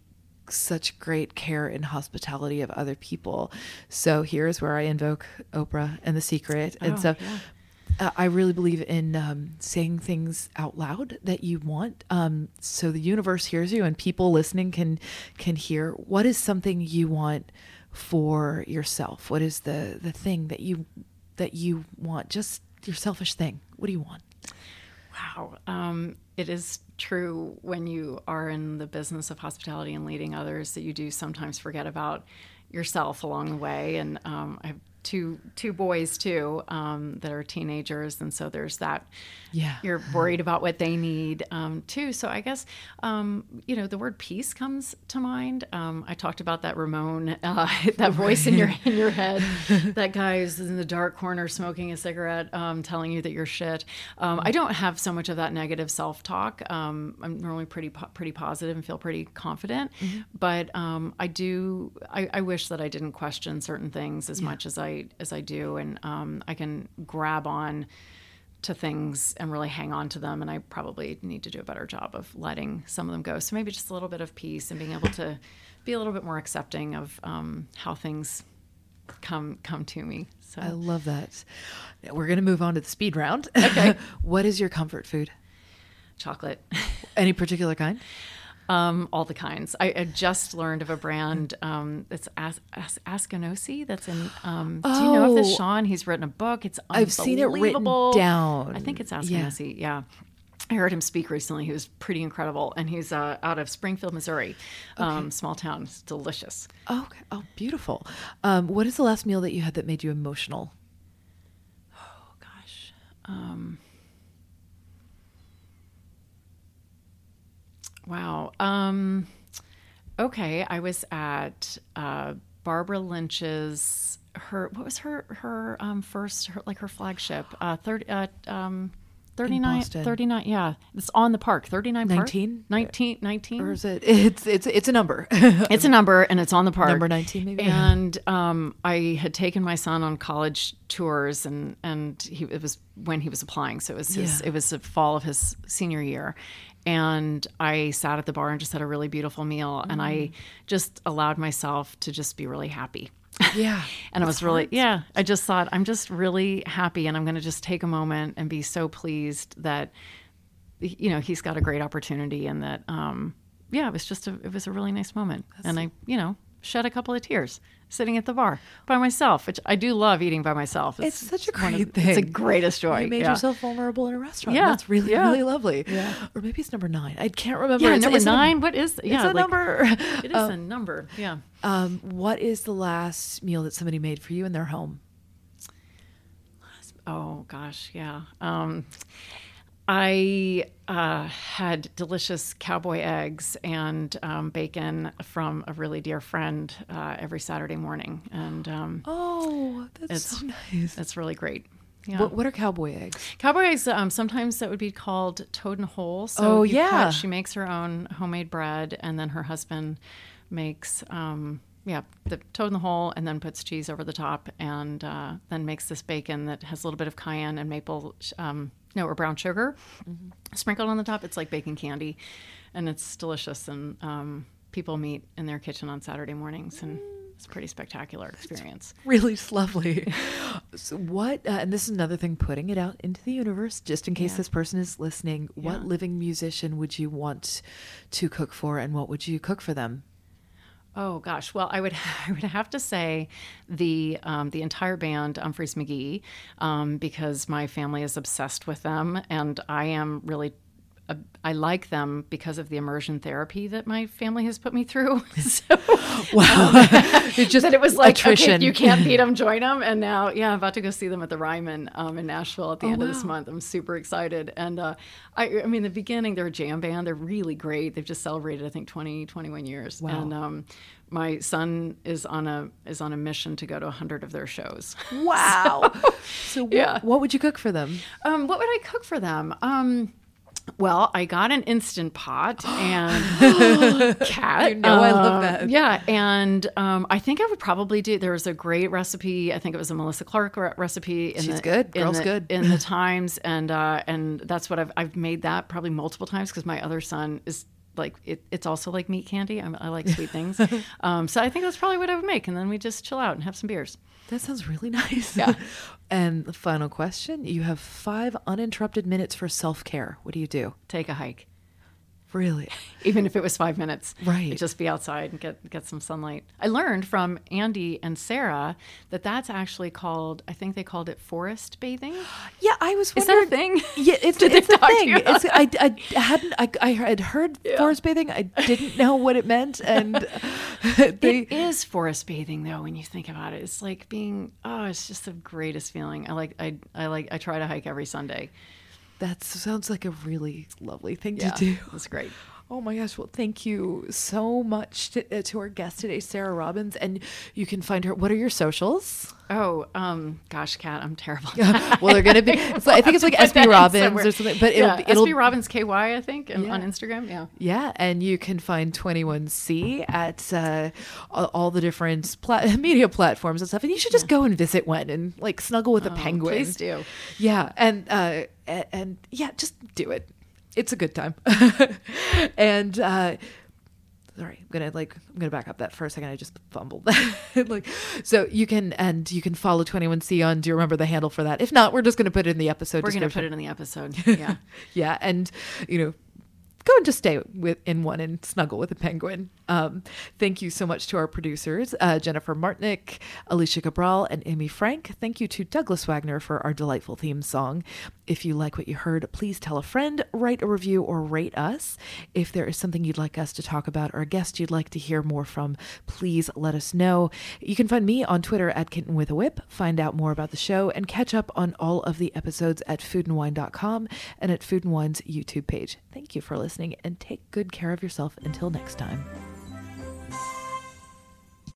such great care in hospitality of other people. So here's where I invoke Oprah and The Secret. And oh, so yeah. uh, I really believe in um, saying things out loud that you want. Um, so the universe hears you, and people listening can can hear. What is something you want for yourself? What is the, the thing that you that you want? Just your selfish thing. What do you want? Wow. Um, it is true when you are in the business of hospitality and leading others that you do sometimes forget about yourself along the way. And um, I have two two boys, too, um, that are teenagers. And so there's that. Yeah. You're worried about what they need, um, too. So I guess, um, you know, the word peace comes to mind. Um, I talked about that Ramon, uh, that voice in your in your head, that guy who's in the dark corner smoking a cigarette, um, telling you that you're shit. Um, I don't have so much of that negative self-talk. Um, I'm normally pretty po- pretty positive and feel pretty confident. Mm-hmm. But um, I do, I, I wish that I didn't question certain things as yeah. much as I, as I do. And um, I can grab on to things and really hang on to them. And I probably need to do a better job of letting some of them go. So maybe just a little bit of peace and being able to be a little bit more accepting of um, how things come come to me. So I love that. We're going to move on to the speed round. Okay. What is your comfort food? Chocolate. Any particular kind? Um, all the kinds. I, I just learned of a brand um, that's As- As- Askinosie. That's in. Um, oh, do you know of this, Sean? He's written a book. It's unbelievable. I've seen it written down. I think it's Askinosie. Yeah. yeah. I heard him speak recently. He was pretty incredible, and he's uh, out of Springfield, Missouri, okay. um, small town. It's delicious. Oh, okay. Oh, beautiful. Um, what is the last meal that you had that made you emotional? Oh gosh. Um, wow. Um, okay, I was at uh, Barbara Lynch's. Her what was her her um, first her, like her flagship uh, third. Uh, um, thirty-nine, thirty-nine, yeah. It's on the park, thirty-nine park. nineteen? nineteen, nineteen? Or is it, it's, it's, it's a number. It's a number, and it's on the park. Number nineteen, maybe. And um, I had taken my son on college tours, and, and he, it was when he was applying, so it was his, yeah. it was the fall of his senior year. And I sat at the bar and just had a really beautiful meal, mm. and I just allowed myself to just be really happy. Yeah. And I was really, hard. yeah, I just thought, I'm just really happy, and I'm going to just take a moment and be so pleased that, you know, he's got a great opportunity, and that, um, yeah, it was just a, it was a really nice moment. That's... And I, you know, shed a couple of tears sitting at the bar by myself, which I do love eating by myself. It's, it's such a great of, thing. It's the greatest joy. You made yeah. yourself vulnerable in a restaurant. Yeah. That's really, yeah. really lovely. Yeah. Or maybe it's number nine. I can't remember. Yeah, it's, number it's nine. A, what is, yeah. It's a like, number. It is um, a number. Yeah. Um, what is the last meal that somebody made for you in their home? Oh gosh. Yeah. Um, I uh, had delicious cowboy eggs and um, bacon from a really dear friend uh, every Saturday morning, and um, oh, that's so nice. That's really great. Yeah. What, what are cowboy eggs? Cowboy eggs. Um, sometimes that would be called toad and hole. So oh yeah. Cut, she makes her own homemade bread, and then her husband makes um, yeah the toad in the hole, and then puts cheese over the top, and uh, then makes this bacon that has a little bit of cayenne and maple. Um, No, or brown sugar mm-hmm. sprinkled on the top. It's like baking candy, and it's delicious. And um, people meet in their kitchen on Saturday mornings, and it's a pretty spectacular experience. It's really lovely. So what? Uh, and this is another thing, putting it out into the universe, just in case yeah. this person is listening. What yeah. living musician would you want to cook for, and what would you cook for them? Oh gosh! Well, I would I would have to say the um, the entire band Humphreys McGee, um, because my family is obsessed with them, and I am really uh, I like them because of the immersion therapy that my family has put me through. So, wow! Um, it just that it was like attrition. Okay, you can't beat them, join them, and now yeah, I'm about to go see them at the Ryman um, in Nashville at the oh, end wow. of this month. I'm super excited, and uh, I I mean the beginning they're a jam band, they're really great. They've just celebrated I think twenty, twenty-one years, wow. and. Um, My son is on a is on a mission to go to one hundred of their shows. Wow. so so wh- yeah. What would you cook for them? Um, what would I cook for them? Um, well, I got an Instant Pot and Kat. You know um, I love that. Yeah, and um, I think I would probably do, there was a great recipe. I think it was a Melissa Clark re- recipe. In She's the, good. Girl's in the, good. In the Times, and uh, and that's what I've, I've made that probably multiple times because my other son is, like it, it's also like meat candy. I'm, I like sweet things. Um, so I think that's probably what I would make. And then we just chill out and have some beers. That sounds really nice. Yeah. And the final question, you have five uninterrupted minutes for self-care. What do you do? Take a hike. Really? Even if it was five minutes. Right. Just be outside and get, get some sunlight. I learned from Andy and Sarah that that's actually called, I think they called it forest bathing. Yeah, I was wondering. Is that a thing? Yeah, it's, it's a thing. It's, I, I hadn't, I, I had heard yeah. forest bathing. I didn't know what it meant. And they, it is forest bathing though, when you think about it. It's like being, oh, it's just the greatest feeling. I like, I, I like, I try to hike every Sunday. That sounds like a really lovely thing yeah, to do. That's great. Oh my gosh. Well, thank you so much to, uh, to our guest today, Sarah Robbins. And you can find her. What are your socials? Oh, um, gosh, Kat, I'm terrible. Well, they're going to be. So I think it's like S B Robbins or something. But yeah, it'll, it'll, S B Robbins K Y, I think, and, yeah. on Instagram. Yeah. Yeah. And you can find twenty-one C at uh, all the different pla- media platforms and stuff. And you should just yeah. go and visit one and like snuggle with oh, a penguin. Please do. Yeah. And, uh, and, and yeah, just do it. It's a good time. And, uh, sorry, I'm going to like, I'm going to back up that for a second. I just fumbled that. Like, so you can, and you can follow twenty-one C on, do you remember the handle for that? If not, we're just going to put it in the episode. We're going to put it in the episode. Yeah. Yeah. And, you know, go and just stay with, in one and snuggle with a penguin. Um, thank you so much to our producers, uh, Jennifer Martinick, Alicia Cabral, and Emmy Frank. Thank you to Douglas Wagner for our delightful theme song. If you like what you heard, please tell a friend, write a review, or rate us. If there is something you'd like us to talk about or a guest you'd like to hear more from, please let us know. You can find me on Twitter at Kitten with a Whip. Find out more about the show and catch up on all of the episodes at food and wine dot com and at Food and Wine's YouTube page. Thank you for listening, and take good care of yourself until next time.